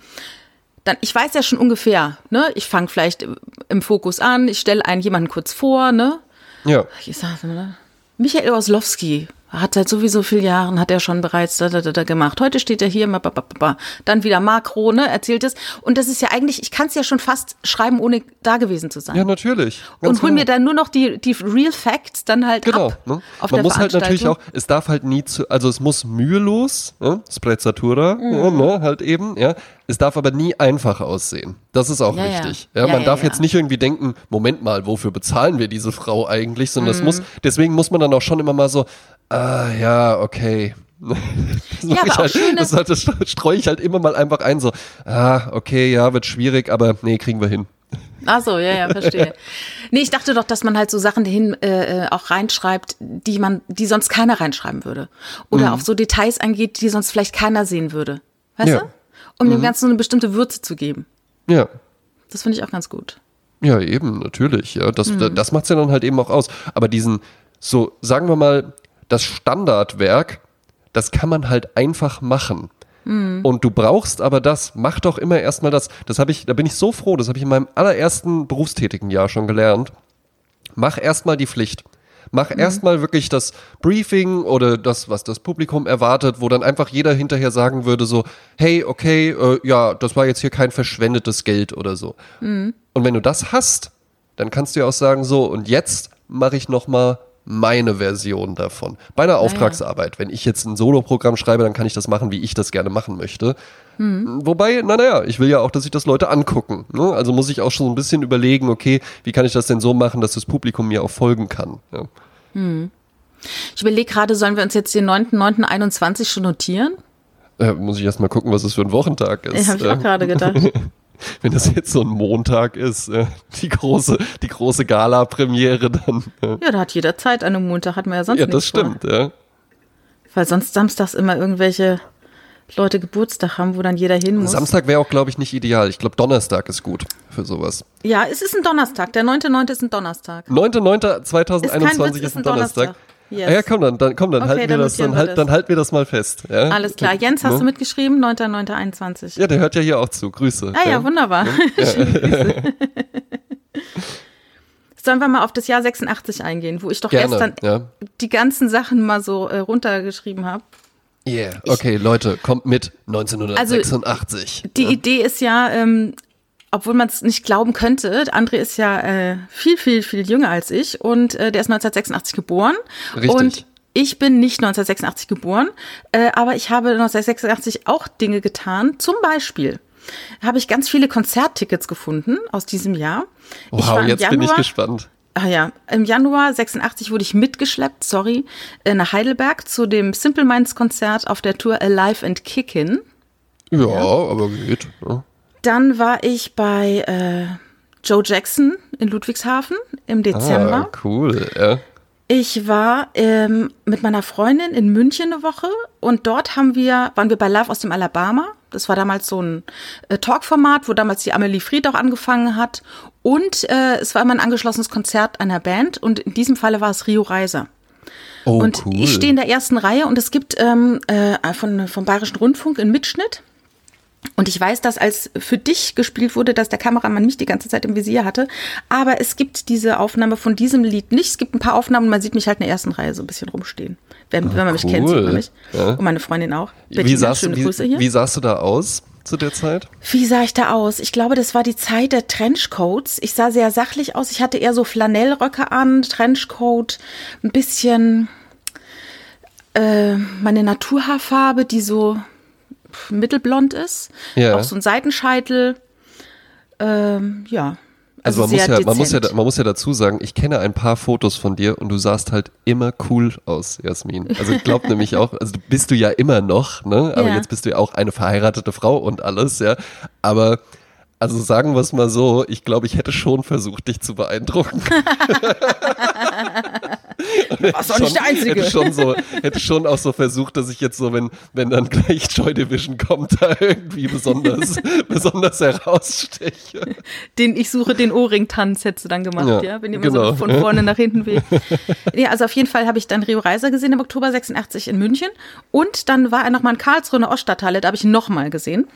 dann, ich weiß ja schon ungefähr, ne, ich fange vielleicht im Fokus an, ich stelle einen jemanden kurz vor, ne. Ja. Ich sag, ne? Michael Oslowski hat seit sowieso vielen Jahren, hat er schon bereits da, da, da gemacht. Heute steht er hier, ba, ba, ba, ba. Dann wieder Makro, ne, erzählt es. Und das ist ja eigentlich, ich kann es ja schon fast schreiben, ohne da gewesen zu sein. Ja, natürlich. Und hol genau. mir dann nur noch die, die Real Facts dann halt genau, ab. Ne? Auf man der muss halt natürlich auch, es darf halt nie zu, also es muss mühelos, ne? Sprezzatura, mhm. ja, ne? halt eben, ja. Es darf aber nie einfach aussehen. Das ist auch ja, wichtig. Ja. Ja, ja, man ja, darf ja. jetzt nicht irgendwie denken, Moment mal, wofür bezahlen wir diese Frau eigentlich? Sondern mhm. das muss, deswegen muss man dann auch schon immer mal so, ah, ja, okay. Das, ja, aber auch halt, schöne das, halt, das streue ich halt immer mal einfach ein, so, ah, okay, ja, wird schwierig, aber nee, kriegen wir hin. Ach so, ja, ja, verstehe. Nee, ich dachte doch, dass man halt so Sachen dahin äh, auch reinschreibt, die man, die sonst keiner reinschreiben würde. Oder mhm. auf so Details eingeht, die sonst vielleicht keiner sehen würde. Weißt ja. du? Um mhm. dem Ganzen eine bestimmte Würze zu geben. Ja. Das finde ich auch ganz gut. Ja, eben, natürlich. Ja, das, mhm. das macht es ja dann halt eben auch aus. Aber diesen, so, sagen wir mal, das Standardwerk, das kann man halt einfach machen. Mm. Und du brauchst aber das, mach doch immer erstmal das. Das habe ich, da bin ich so froh, das habe ich in meinem allerersten berufstätigen Jahr schon gelernt. Mach erstmal die Pflicht. Mach mhm. erstmal wirklich das Briefing oder das, was das Publikum erwartet, wo dann einfach jeder hinterher sagen würde so, hey, okay, äh, ja, das war jetzt hier kein verschwendetes Geld oder so. Mhm. Und wenn du das hast, dann kannst du ja auch sagen so, und jetzt mache ich nochmal meine Version davon. Bei einer Auftragsarbeit, ja. wenn ich jetzt ein Solo-Programm schreibe, dann kann ich das machen, wie ich das gerne machen möchte. Hm. Wobei, na naja, ich will ja auch, dass sich das Leute angucken. Ne? Also muss ich auch schon ein bisschen überlegen, okay, wie kann ich das denn so machen, dass das Publikum mir auch folgen kann. Ja. Hm. Ich überlege gerade, sollen wir uns jetzt den neunter neunter einundzwanzig schon notieren? Äh, muss ich erst mal gucken, was es für ein Wochentag ist. Ja, habe ich äh. auch gerade gedacht. Wenn das jetzt so ein Montag ist, die große, die große Gala-Premiere dann. Ja, da hat jeder Zeit an einem Montag, hat man ja sonst nichts. Ja, das stimmt, vor. ja. Weil sonst samstags immer irgendwelche Leute Geburtstag haben, wo dann jeder hin muss. Samstag wäre auch, glaube ich, nicht ideal. Ich glaube, Donnerstag ist gut für sowas. Ja, es ist ein Donnerstag. Der neunter neunter ist ein Donnerstag. neunter neunter zweitausendeinundzwanzig ist ein Donnerstag. Yes. Ah ja, komm dann, dann, komm, dann, okay, halten, wir dann, das, dann, halt, das. dann halten wir das mal fest. Ja? Alles klar. Jens, hast no? du mitgeschrieben? neunter neunter einundzwanzig. Ja, der hört ja hier auch zu. Grüße. Ah ja, ja wunderbar. Ja. Sollen wir mal auf das Jahr sechsundachtzig eingehen, wo ich doch Gerne. gestern ja. die ganzen Sachen mal so äh, runtergeschrieben habe. Yeah, okay, ich, Leute, kommt mit neunzehnhundertsechsundachtzig. Also, die ja. Idee ist ja, ähm, obwohl man es nicht glauben könnte, André ist ja äh, viel, viel, viel jünger als ich und äh, der ist neunzehnhundertsechsundachtzig geboren. Richtig. Und ich bin nicht neunzehnhundertsechsundachtzig geboren, äh, aber ich habe neunzehnhundertsechsundachtzig auch Dinge getan. Zum Beispiel habe ich ganz viele Konzerttickets gefunden aus diesem Jahr. Wow, jetzt Januar, bin ich gespannt. Ach ja, im Januar sechsundachtzig wurde ich mitgeschleppt, sorry, nach Heidelberg zu dem Simple Minds Konzert auf der Tour Alive and Kickin'. Ja, ja, aber geht, ja. Dann war ich bei äh, Joe Jackson in Ludwigshafen im Dezember. Ah, cool, ja. Ich war ähm, mit meiner Freundin in München eine Woche und dort haben wir, waren wir bei Live aus dem Alabama. Das war damals so ein äh, Talkformat, wo damals die Amelie Fried auch angefangen hat. Und äh, es war immer ein angeschlossenes Konzert einer Band und in diesem Falle war es Rio Reiser. Oh, und cool. Ich stehe in der ersten Reihe und es gibt ähm, äh, von, vom Bayerischen Rundfunk einen Mitschnitt. Und ich weiß, dass als für dich gespielt wurde, dass der Kameramann mich die ganze Zeit im Visier hatte. Aber es gibt diese Aufnahme von diesem Lied nicht. Es gibt ein paar Aufnahmen, man sieht mich halt in der ersten Reihe so ein bisschen rumstehen. Wenn, oh, wenn man mich cool. kennt, sieht man mich. Ja. Und meine Freundin auch. Wie sahst, schöne Grüße hier. Wie, wie sahst du da aus zu der Zeit? Wie sah ich da aus? Ich glaube, das war die Zeit der Trenchcoats. Ich sah sehr sachlich aus. Ich hatte eher so Flanellröcke an, Trenchcoat, ein bisschen äh, meine Naturhaarfarbe, die so mittelblond ist, yeah. auch so ein Seitenscheitel, ähm, ja, Also, also man, muss ja, man, muss ja, man muss ja dazu sagen, ich kenne ein paar Fotos von dir und du sahst halt immer cool aus, Jasmin. Also ich glaube nämlich auch, also bist du ja immer noch, ne? Aber ja. Jetzt bist du ja auch eine verheiratete Frau und alles, ja. Aber also sagen wir es mal so, ich glaube, ich hätte schon versucht, dich zu beeindrucken. Warst auch nicht der Einzige. Hätte schon, so, hätte schon auch so versucht, dass ich jetzt so, wenn, wenn dann gleich Joy Division kommt, da irgendwie besonders, besonders heraussteche. Den Ich suche den Ohrring-Tanz hättest du dann gemacht, ja? ja? Wenn ihr genau. immer so von vorne nach hinten will. Ja, also auf jeden Fall habe ich dann Rio Reiser gesehen im Oktober sechsundachtzig in München. Und dann war er nochmal in Karlsruhe in der Oststadthalle, da habe ich ihn nochmal gesehen.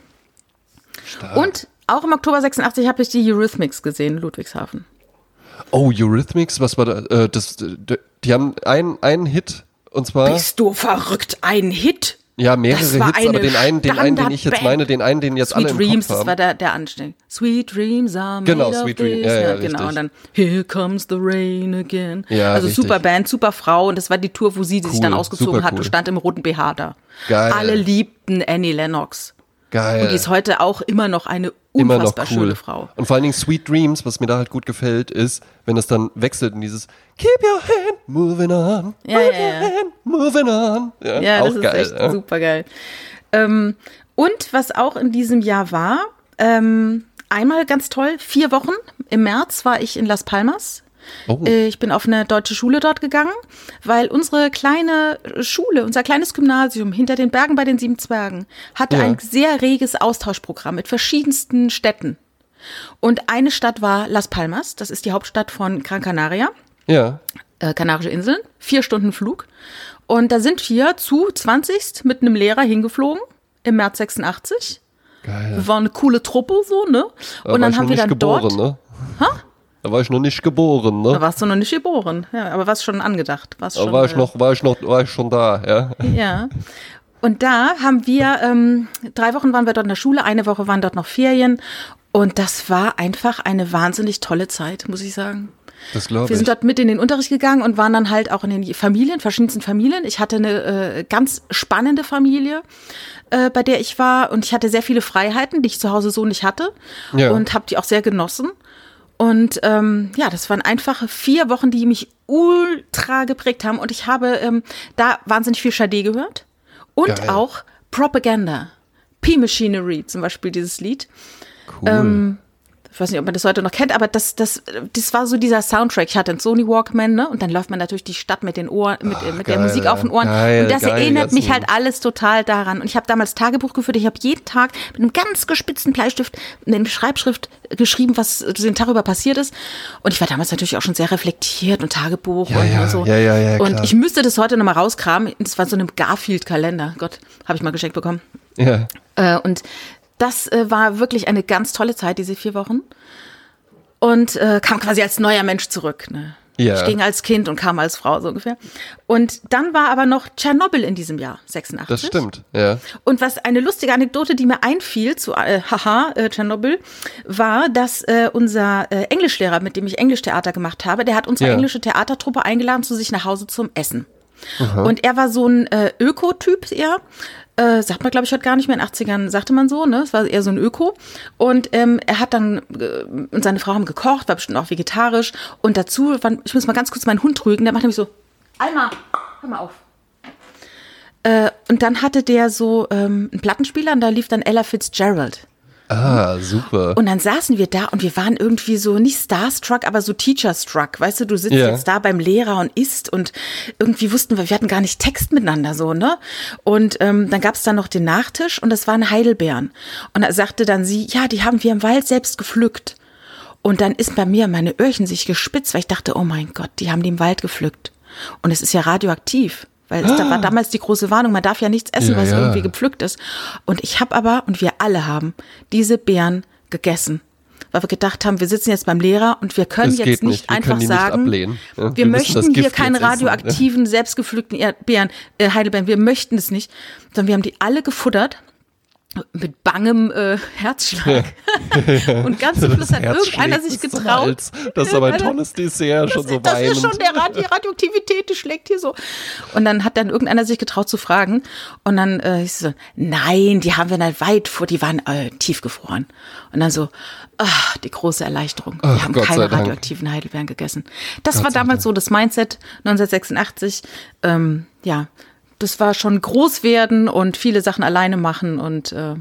Stark. Und auch im Oktober sechsundachtzig habe ich die Eurythmics gesehen, Ludwigshafen. Oh, Eurythmics, was war da? Äh, das, die, die haben einen, einen Hit und zwar... Bist du verrückt, einen Hit? Ja, mehrere Hits, aber den einen, den einen, den ich jetzt meine, den einen, den jetzt Sweet alle im Dreams, Kopf haben. Sweet Dreams, das war der, der Anstieg. Sweet Dreams are made Genau, Sweet Dreams, ja, ja, genau. Und dann Here comes the rain again. Ja, also richtig. Super Band, super Frau und das war die Tour, wo sie cool, sich dann ausgezogen hat cool. und stand im roten B H da. Geil. Alle liebten Annie Lennox. Geil. Und die ist heute auch immer noch eine unfassbar cool. schöne Frau. Und vor allen Dingen Sweet Dreams, was mir da halt gut gefällt, ist, wenn es dann wechselt in dieses Keep your hand moving on, ja, keep ja, your ja. hand moving on. Ja, ja auch das ist geil, echt ja. super geil. Ähm, und was auch in diesem Jahr war, ähm, einmal ganz toll, vier Wochen im März war ich in Las Palmas. Oh. Ich bin auf eine deutsche Schule dort gegangen, weil unsere kleine Schule, unser kleines Gymnasium hinter den Bergen bei den Sieben Zwergen, hatte ja. ein sehr reges Austauschprogramm mit verschiedensten Städten. Und eine Stadt war Las Palmas, das ist die Hauptstadt von Gran Canaria, ja. äh, Kanarische Inseln, vier Stunden Flug. Und da sind wir zu zwanzig mit einem Lehrer hingeflogen im März sechsundachtzig. Geil. Wir waren eine coole Truppe so, ne? Da Und dann haben wir dann geboren, dort... Ne? Ha? Da war ich noch nicht geboren, ne? Da warst du noch nicht geboren, ja, aber warst schon angedacht. Warst schon, da war ich noch, war ich noch, war ich schon da, ja. Ja. Und da haben wir, ähm, drei Wochen waren wir dort in der Schule, eine Woche waren dort noch Ferien und das war einfach eine wahnsinnig tolle Zeit, muss ich sagen. Das glaube ich. Wir sind dort mit in den Unterricht gegangen und waren dann halt auch in den Familien, verschiedensten Familien. Ich hatte eine äh, ganz spannende Familie, äh, bei der ich war und ich hatte sehr viele Freiheiten, die ich zu Hause so nicht hatte ja. und habe die auch sehr genossen. Und ähm, ja, das waren einfach vier Wochen, die mich ultra geprägt haben. Und ich habe ähm, da wahnsinnig viel Schade gehört. Und Geil. Auch Propaganda. P-Machinery zum Beispiel, dieses Lied. Cool. Ähm, ich weiß nicht, ob man das heute noch kennt, aber das, das, das war so dieser Soundtrack. Ich hatte einen Sony Walkman, ne? Und dann läuft man natürlich die Stadt mit den Ohren, mit, Ach, mit der geil, Musik auf den Ohren. Geil, und das geil, erinnert das mich halt alles total daran. Und ich habe damals Tagebuch geführt. Ich habe jeden Tag mit einem ganz gespitzten Bleistift eine Schreibschrift geschrieben, was den Tag über passiert ist. Und ich war damals natürlich auch schon sehr reflektiert und Tagebuch ja, und, ja, und so. Ja, ja, ja, und ich müsste das heute nochmal rauskramen. Das war so einem Garfield-Kalender. Gott, habe ich mal geschenkt bekommen. Ja. Äh, und Das äh, war wirklich eine ganz tolle Zeit, diese vier Wochen. Und äh, kam quasi als neuer Mensch zurück. Ne? Yeah. Ich ging als Kind und kam als Frau, so ungefähr. Und dann war aber noch Tschernobyl in diesem Jahr, sechsundachtzig. Das stimmt, ja. Und was eine lustige Anekdote, die mir einfiel zu äh, Haha, äh, Tschernobyl, war, dass äh, unser äh, Englischlehrer, mit dem ich Englischtheater gemacht habe, der hat unsere yeah. englische Theatertruppe eingeladen zu sich nach Hause zum Essen. Aha. Und er war so ein äh, Öko-Typ eher, äh, sagt man glaube ich heute gar nicht mehr, in den achtzigern sagte man so, ne, es war eher so ein Öko und ähm, er hat dann, äh, und seine Frau haben gekocht, war bestimmt auch vegetarisch und dazu, ich muss mal ganz kurz meinen Hund rügen, der macht nämlich so, Alma, hör mal auf. Äh, und dann hatte der so ähm, einen Plattenspieler und da lief dann Ella Fitzgerald. Ah, super. Und dann saßen wir da und wir waren irgendwie so, nicht Starstruck, aber so Teacherstruck. Weißt du, du sitzt yeah. jetzt da beim Lehrer und isst und irgendwie wussten wir, wir hatten gar nicht Text miteinander so, ne? Und ähm, dann gab es dann noch den Nachtisch und das waren Heidelbeeren. Und da sagte dann sie, ja, die haben wir im Wald selbst gepflückt. Und dann ist bei mir meine Öhrchen sich gespitzt, weil ich dachte, oh mein Gott, die haben die im Wald gepflückt. Und es ist ja radioaktiv. Weil es ah. da war damals die große Warnung, man darf ja nichts essen, ja, weil es ja. irgendwie gepflückt ist. Und ich habe aber, und wir alle haben, diese Beeren gegessen. Weil wir gedacht haben, wir sitzen jetzt beim Lehrer und wir können das jetzt nicht, nicht einfach sagen, nicht ja, wir, wir möchten hier keine radioaktiven, essen. Selbstgepflückten Beeren, äh, Heidelbeeren, wir möchten es nicht. Sondern wir haben die alle gefuttert mit bangem äh, Herzschlag. Ja. Und ganz zum Schluss hat irgendeiner sich getraut. Ist so das ist aber ein tolles Dessert, das, schon so das weinend. Das ist schon der Rad, die Radioaktivität, die schlägt hier so. Und dann hat dann irgendeiner sich getraut zu fragen. Und dann äh, ich so, nein, die haben wir dann weit vor, die waren äh, tiefgefroren. Und dann so, ach, die große Erleichterung. Wir ach, haben Gott keine radioaktiven Heidelbeeren gegessen. Das Gott war damals so das Mindset, neunzehnhundertsechsundachtzig. Ähm, ja, das war schon groß werden und viele Sachen alleine machen und äh,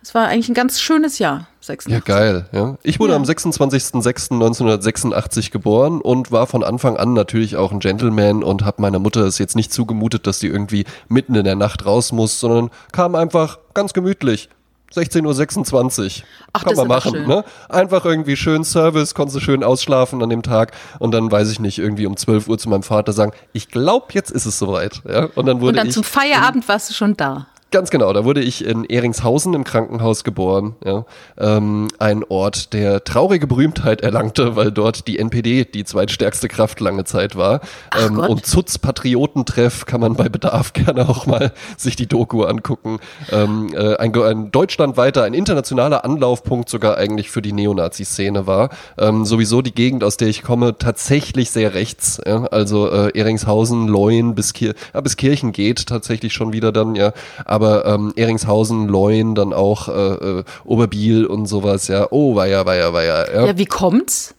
es war eigentlich ein ganz schönes Jahr, sechsundachtzig. Ja, geil. Ja. Ich wurde ja. am sechsundzwanzigsten sechsten neunzehnhundertsechsundachtzig geboren und war von Anfang an natürlich auch ein Gentleman und habe meiner Mutter es jetzt nicht zugemutet, dass die irgendwie mitten in der Nacht raus muss, sondern kam einfach ganz gemütlich. sechzehn Uhr sechsundzwanzig. Ach, kann man machen, ne? Einfach irgendwie schön Service, konntest du schön ausschlafen an dem Tag und dann, weiß ich nicht, irgendwie um zwölf Uhr zu meinem Vater sagen, ich glaube, jetzt ist es soweit. Ja? Und dann wurde und dann ich zum Feierabend in, warst du schon da. Ganz genau, da wurde ich in Ehringshausen im Krankenhaus geboren. Ja? Ähm, ein Ort, der traurige Berühmtheit erlangte, weil dort die N P D die zweitstärkste Kraft lange Zeit war. Ähm, und Zutz Patriotentreff kann man bei Bedarf gerne auch mal sich die Doku angucken. Ähm, äh, ein, ein deutschlandweiter, ein internationaler Anlaufpunkt sogar eigentlich für die Neonazi-Szene war. Ähm, sowieso die Gegend, aus der ich komme, tatsächlich sehr rechts. Ja? Also äh, Ehringshausen, Leuen bis, Kir- ja, bis Kirchen geht tatsächlich schon wieder dann, ja. Aber ähm, Ehringshausen, Leuen, dann auch äh, äh, Oberbiel und sowas, ja. Oh, weia, weia, weia. Ja, ja wie kommt's?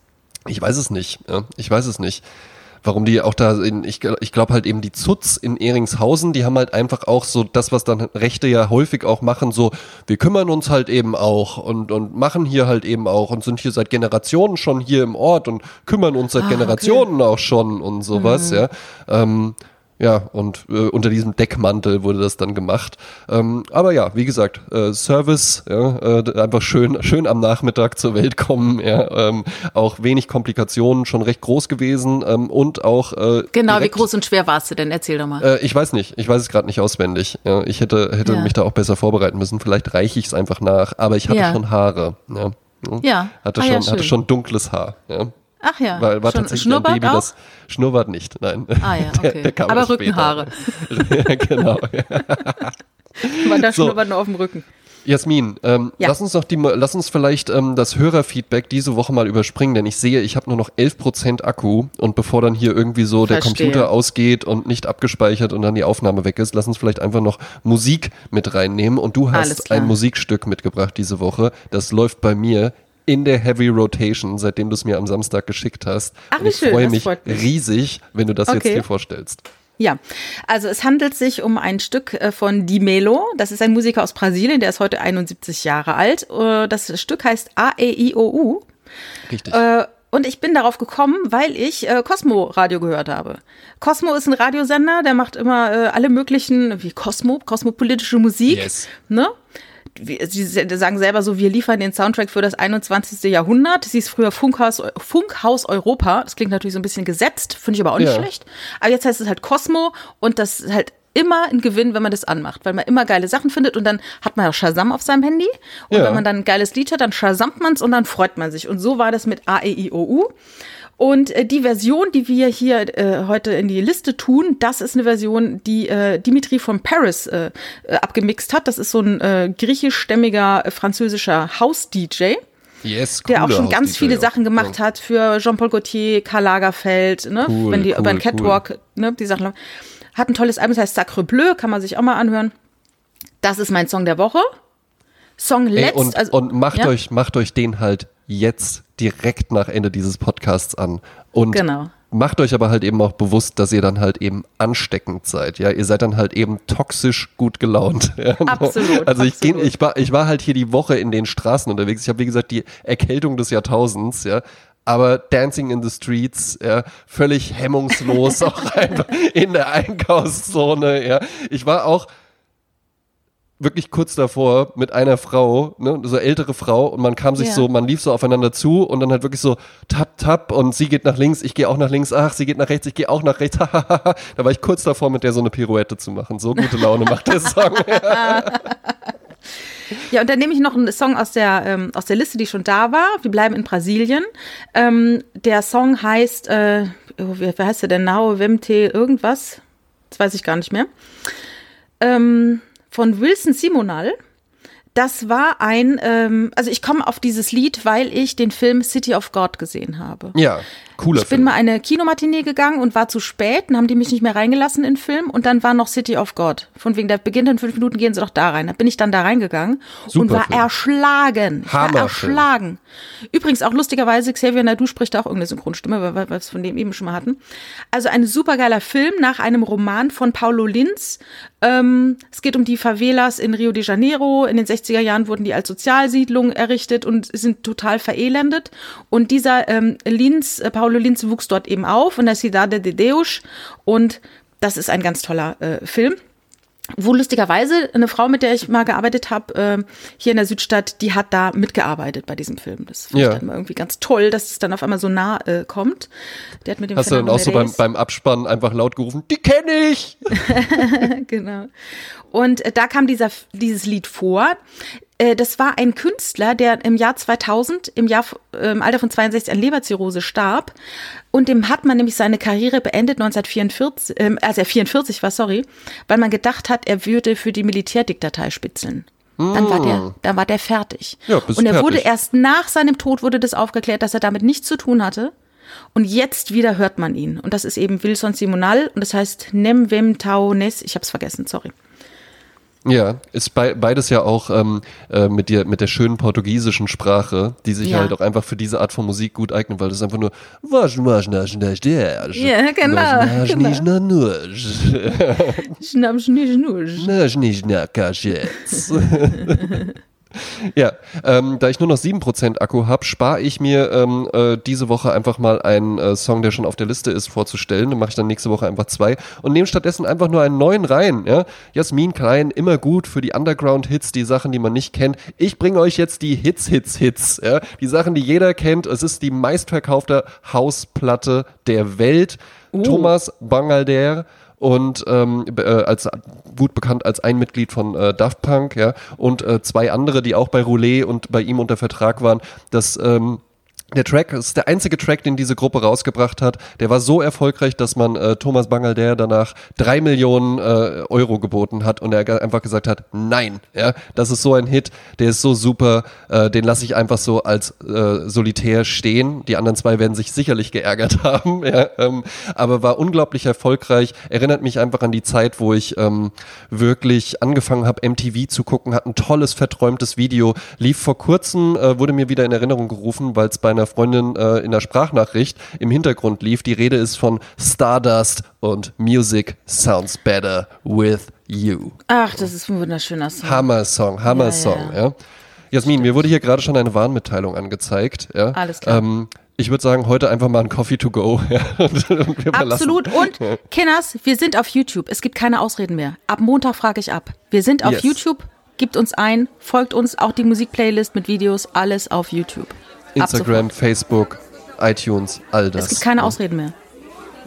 Ich weiß es nicht, ja. Ich weiß es nicht. Warum die auch da, in, ich, ich glaube halt eben die Zutz in Ehringshausen, die haben halt einfach auch so das, was dann Rechte ja häufig auch machen, so wir kümmern uns halt eben auch und, und machen hier halt eben auch und sind hier seit Generationen schon hier im Ort und kümmern uns seit ah, Generationen okay. auch schon und sowas, mhm. ja. Ähm, Ja, und äh, unter diesem Deckmantel wurde das dann gemacht. Ähm, aber ja, wie gesagt, äh, Service, ja, äh, einfach schön schön am Nachmittag zur Welt kommen. Ja, ähm, auch wenig Komplikationen, schon recht groß gewesen ähm, und auch äh, Genau, direkt, wie groß und schwer warst du denn? Erzähl doch mal. Äh, ich weiß nicht, ich weiß es gerade nicht auswendig. Ja, ich hätte, hätte ja. mich da auch besser vorbereiten müssen. Vielleicht reiche ich es einfach nach, aber ich hatte ja. schon Haare. Ja, ja. Hatte, ah, schon, ja hatte schon dunkles Haar, ja. Ach ja, war, war tatsächlich Schnurrbart ein Baby, auch? Das Schnurrbart nicht, nein. Ah ja, okay. Der, der aber Rückenhaare. Ja, genau. Man da so. Schnurrbart nur auf dem Rücken. Jasmin, ähm, ja. lass uns doch die, lass uns vielleicht ähm, das Hörerfeedback diese Woche mal überspringen, denn ich sehe, ich habe nur noch elf Prozent Akku und bevor dann hier irgendwie so Verstehe. Der Computer ausgeht und nicht abgespeichert und dann die Aufnahme weg ist, lass uns vielleicht einfach noch Musik mit reinnehmen und du hast ein Musikstück mitgebracht diese Woche, das läuft bei mir in der Heavy Rotation, seitdem du es mir am Samstag geschickt hast. Ach, wie schön, das freut mich. Ich freue mich riesig, wenn du das okay. jetzt dir vorstellst. Ja, also es handelt sich um ein Stück von Di Melo. Das ist ein Musiker aus Brasilien, der ist heute einundsiebzig Jahre alt. Das Stück heißt A E I O U. Richtig. Äh, Und ich bin darauf gekommen, weil ich äh, Cosmo Radio gehört habe. Cosmo ist ein Radiosender, der macht immer äh, alle möglichen, wie Cosmo, kosmopolitische Musik. Yes. Ne? Sie sagen selber so, wir liefern den Soundtrack für das einundzwanzigste. Jahrhundert. Es hieß früher Funkhaus, Funkhaus Europa. Das klingt natürlich so ein bisschen gesetzt, finde ich aber auch nicht ja. schlecht. Aber jetzt heißt es halt Cosmo und das ist halt immer ein Gewinn, wenn man das anmacht, weil man immer geile Sachen findet und dann hat man ja Shazam auf seinem Handy und ja. wenn man dann ein geiles Lied hat, dann shazamt man es und dann freut man sich und so war das mit A E I O U. Und äh, die Version, die wir hier äh, heute in die Liste tun, das ist eine Version, die äh, Dimitri von Paris äh, äh, abgemixt hat. Das ist so ein äh, griechischstämmiger äh, französischer House-D J. Yes, der auch schon ganz viele Sachen gemacht ja. hat für Jean-Paul Gauthier, Karl Lagerfeld, ne? Cool, wenn die cool, über den Catwalk, cool. ne, die Sachen. Hat ein tolles Album, das heißt Sacre Bleu, kann man sich auch mal anhören. Das ist mein Song der Woche. Song letzt. Ey, und, also, und macht ja? euch, macht euch den halt jetzt direkt nach Ende dieses Podcasts an. Und genau. macht euch aber halt eben auch bewusst, dass ihr dann halt eben ansteckend seid. Ja, ihr seid dann halt eben toxisch gut gelaunt. Ja, absolut. Also ich, absolut. Geh, ich, war, ich war halt hier die Woche in den Straßen unterwegs. Ich habe, wie gesagt, die Erkältung des Jahrtausends, ja. Aber Dancing in the Streets, ja, völlig hemmungslos auch einfach in der Einkaufszone, ja. Ich war auch wirklich kurz davor mit einer Frau, ne, so ältere Frau und man kam sich ja. so, man lief so aufeinander zu und dann halt wirklich so tap, tap und sie geht nach links, ich gehe auch nach links, ach, sie geht nach rechts, ich gehe auch nach rechts, da war ich kurz davor, mit der so eine Pirouette zu machen, so gute Laune macht der Song. Ja, und dann nehme ich noch einen Song aus der, ähm, aus der Liste, die schon da war. Wir bleiben in Brasilien. Ähm, der Song heißt, äh, wie heißt der denn? Nao Vemte irgendwas? Das weiß ich gar nicht mehr. Ähm, von Wilson Simonal. Das war ein, ähm, also ich komme auf dieses Lied, weil ich den Film City of God gesehen habe. Ja, cooler Film. Ich bin Film. mal eine Kinomatinee gegangen und war zu spät, dann haben die mich nicht mehr reingelassen in den Film und dann war noch City of God. Von wegen, da beginnt in fünf Minuten, gehen sie doch da rein. Da bin ich dann da reingegangen Super und war Film. erschlagen. Ich war erschlagen. Übrigens auch lustigerweise, Xavier Naidoo spricht auch irgendeine Synchronstimme, weil, weil wir es von dem eben schon mal hatten. Also ein supergeiler Film nach einem Roman von Paulo Linz. Ähm, es geht um die Favelas in Rio de Janeiro. In den sechziger Jahren wurden die als Sozialsiedlung errichtet und sind total verelendet. Und dieser ähm, Linz, äh, Paulo Linz wuchs dort eben auf in der Ciudad de Deus. Und das ist ein ganz toller äh, Film. Wo lustigerweise eine Frau, mit der ich mal gearbeitet habe, äh, hier in der Südstadt, die hat da mitgearbeitet bei diesem Film. Das fand ja. ich dann mal irgendwie ganz toll, dass es dann auf einmal so nah äh, kommt. Der hat mit dem Hast Fernando du dann auch so beim, beim Abspannen einfach laut gerufen, die kenne ich! Genau. Und äh, da kam dieser, dieses Lied vor. Äh, das war ein Künstler, der im Jahr zweitausend, im, Jahr, äh, im Alter von zweiundsechzig an Leberzirrhose starb. Und dem hat man nämlich seine Karriere beendet neunzehnhundertvierundvierzig, äh, als er vierundvierzig war, sorry, weil man gedacht hat, er würde für die Militärdiktatur spitzeln. Mm. Dann war der, dann war der fertig. Ja, bist Und er fertig. wurde erst nach seinem Tod wurde das aufgeklärt, dass er damit nichts zu tun hatte. Und jetzt wieder hört man ihn. Und das ist eben Wilson Simonal und das heißt Nem Vem Tau Nes. Ich hab's vergessen, sorry. Ja, ist be- beides ja auch ähm, äh, mit, dir, mit der schönen portugiesischen Sprache, die sich ja. halt auch einfach für diese Art von Musik gut eignet, weil das einfach nur wasch, wasch, nasch, nasch, nasch. Ja, genau. Nasch, nasch, nasch, nasch. Nasch, nasch, nasch, nasch. Ja, ähm, da ich nur noch sieben Prozent Akku habe, spare ich mir ähm, äh, diese Woche einfach mal einen äh, Song, der schon auf der Liste ist, vorzustellen. Dann mache ich dann nächste Woche einfach zwei und nehme stattdessen einfach nur einen neuen rein. Ja? Jasmin Klein, immer gut für die Underground-Hits, die Sachen, die man nicht kennt. Ich bringe euch jetzt die Hits, Hits, Hits. Ja? Die Sachen, die jeder kennt. Es ist die meistverkaufte Hausplatte der Welt. Uh. Thomas Bangalter. Und ähm, äh, als gut bekannt als ein Mitglied von äh, Daft Punk, ja, und äh, zwei andere, die auch bei Roulet und bei ihm unter Vertrag waren. Das ähm, der Track ist der einzige Track, den diese Gruppe rausgebracht hat. Der war so erfolgreich, dass man äh, Thomas Bangalter danach drei Millionen äh, Euro geboten hat und er g- einfach gesagt hat, nein, ja, das ist so ein Hit, der ist so super, äh, den lasse ich einfach so als äh, solitär stehen. Die anderen zwei werden sich sicherlich geärgert haben, ja, ähm, aber war unglaublich erfolgreich. Erinnert mich einfach an die Zeit, wo ich ähm, wirklich angefangen habe, M T V zu gucken, hat ein tolles, verträumtes Video. Lief vor kurzem, äh, wurde mir wieder in Erinnerung gerufen, weil es bei einer Freundin äh, in der Sprachnachricht im Hintergrund lief. Die Rede ist von Stardust und Music Sounds Better With You. Ach, das ist ein wunderschöner Song. Hammer-Song, Hammer-Song, ja. ja. ja. Jasmin, Stimmt. Mir wurde hier gerade schon eine Warnmitteilung angezeigt. Ja. Alles klar. Ähm, ich würde sagen, heute einfach mal ein Coffee to go. Ja. Und, und wir Absolut. Und, Kinders, wir sind auf YouTube. Es gibt keine Ausreden mehr. Ab Montag frage ich ab. Wir sind auf yes. YouTube. Gibt uns ein, folgt uns, auch die Musikplaylist mit Videos, alles auf YouTube. Instagram, Facebook, iTunes, all das. Es gibt keine Ausreden mehr.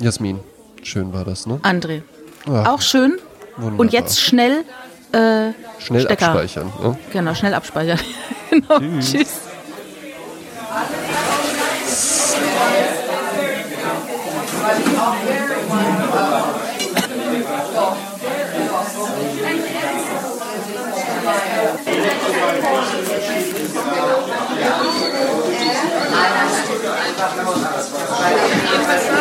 Jasmin, schön war das, ne? André, Ach, auch schön. Wunderbar. Und jetzt schnell äh, Schnell Stecker. abspeichern. Ne? Genau, schnell abspeichern. Genau. Tschüss. Tschüss. Thank you.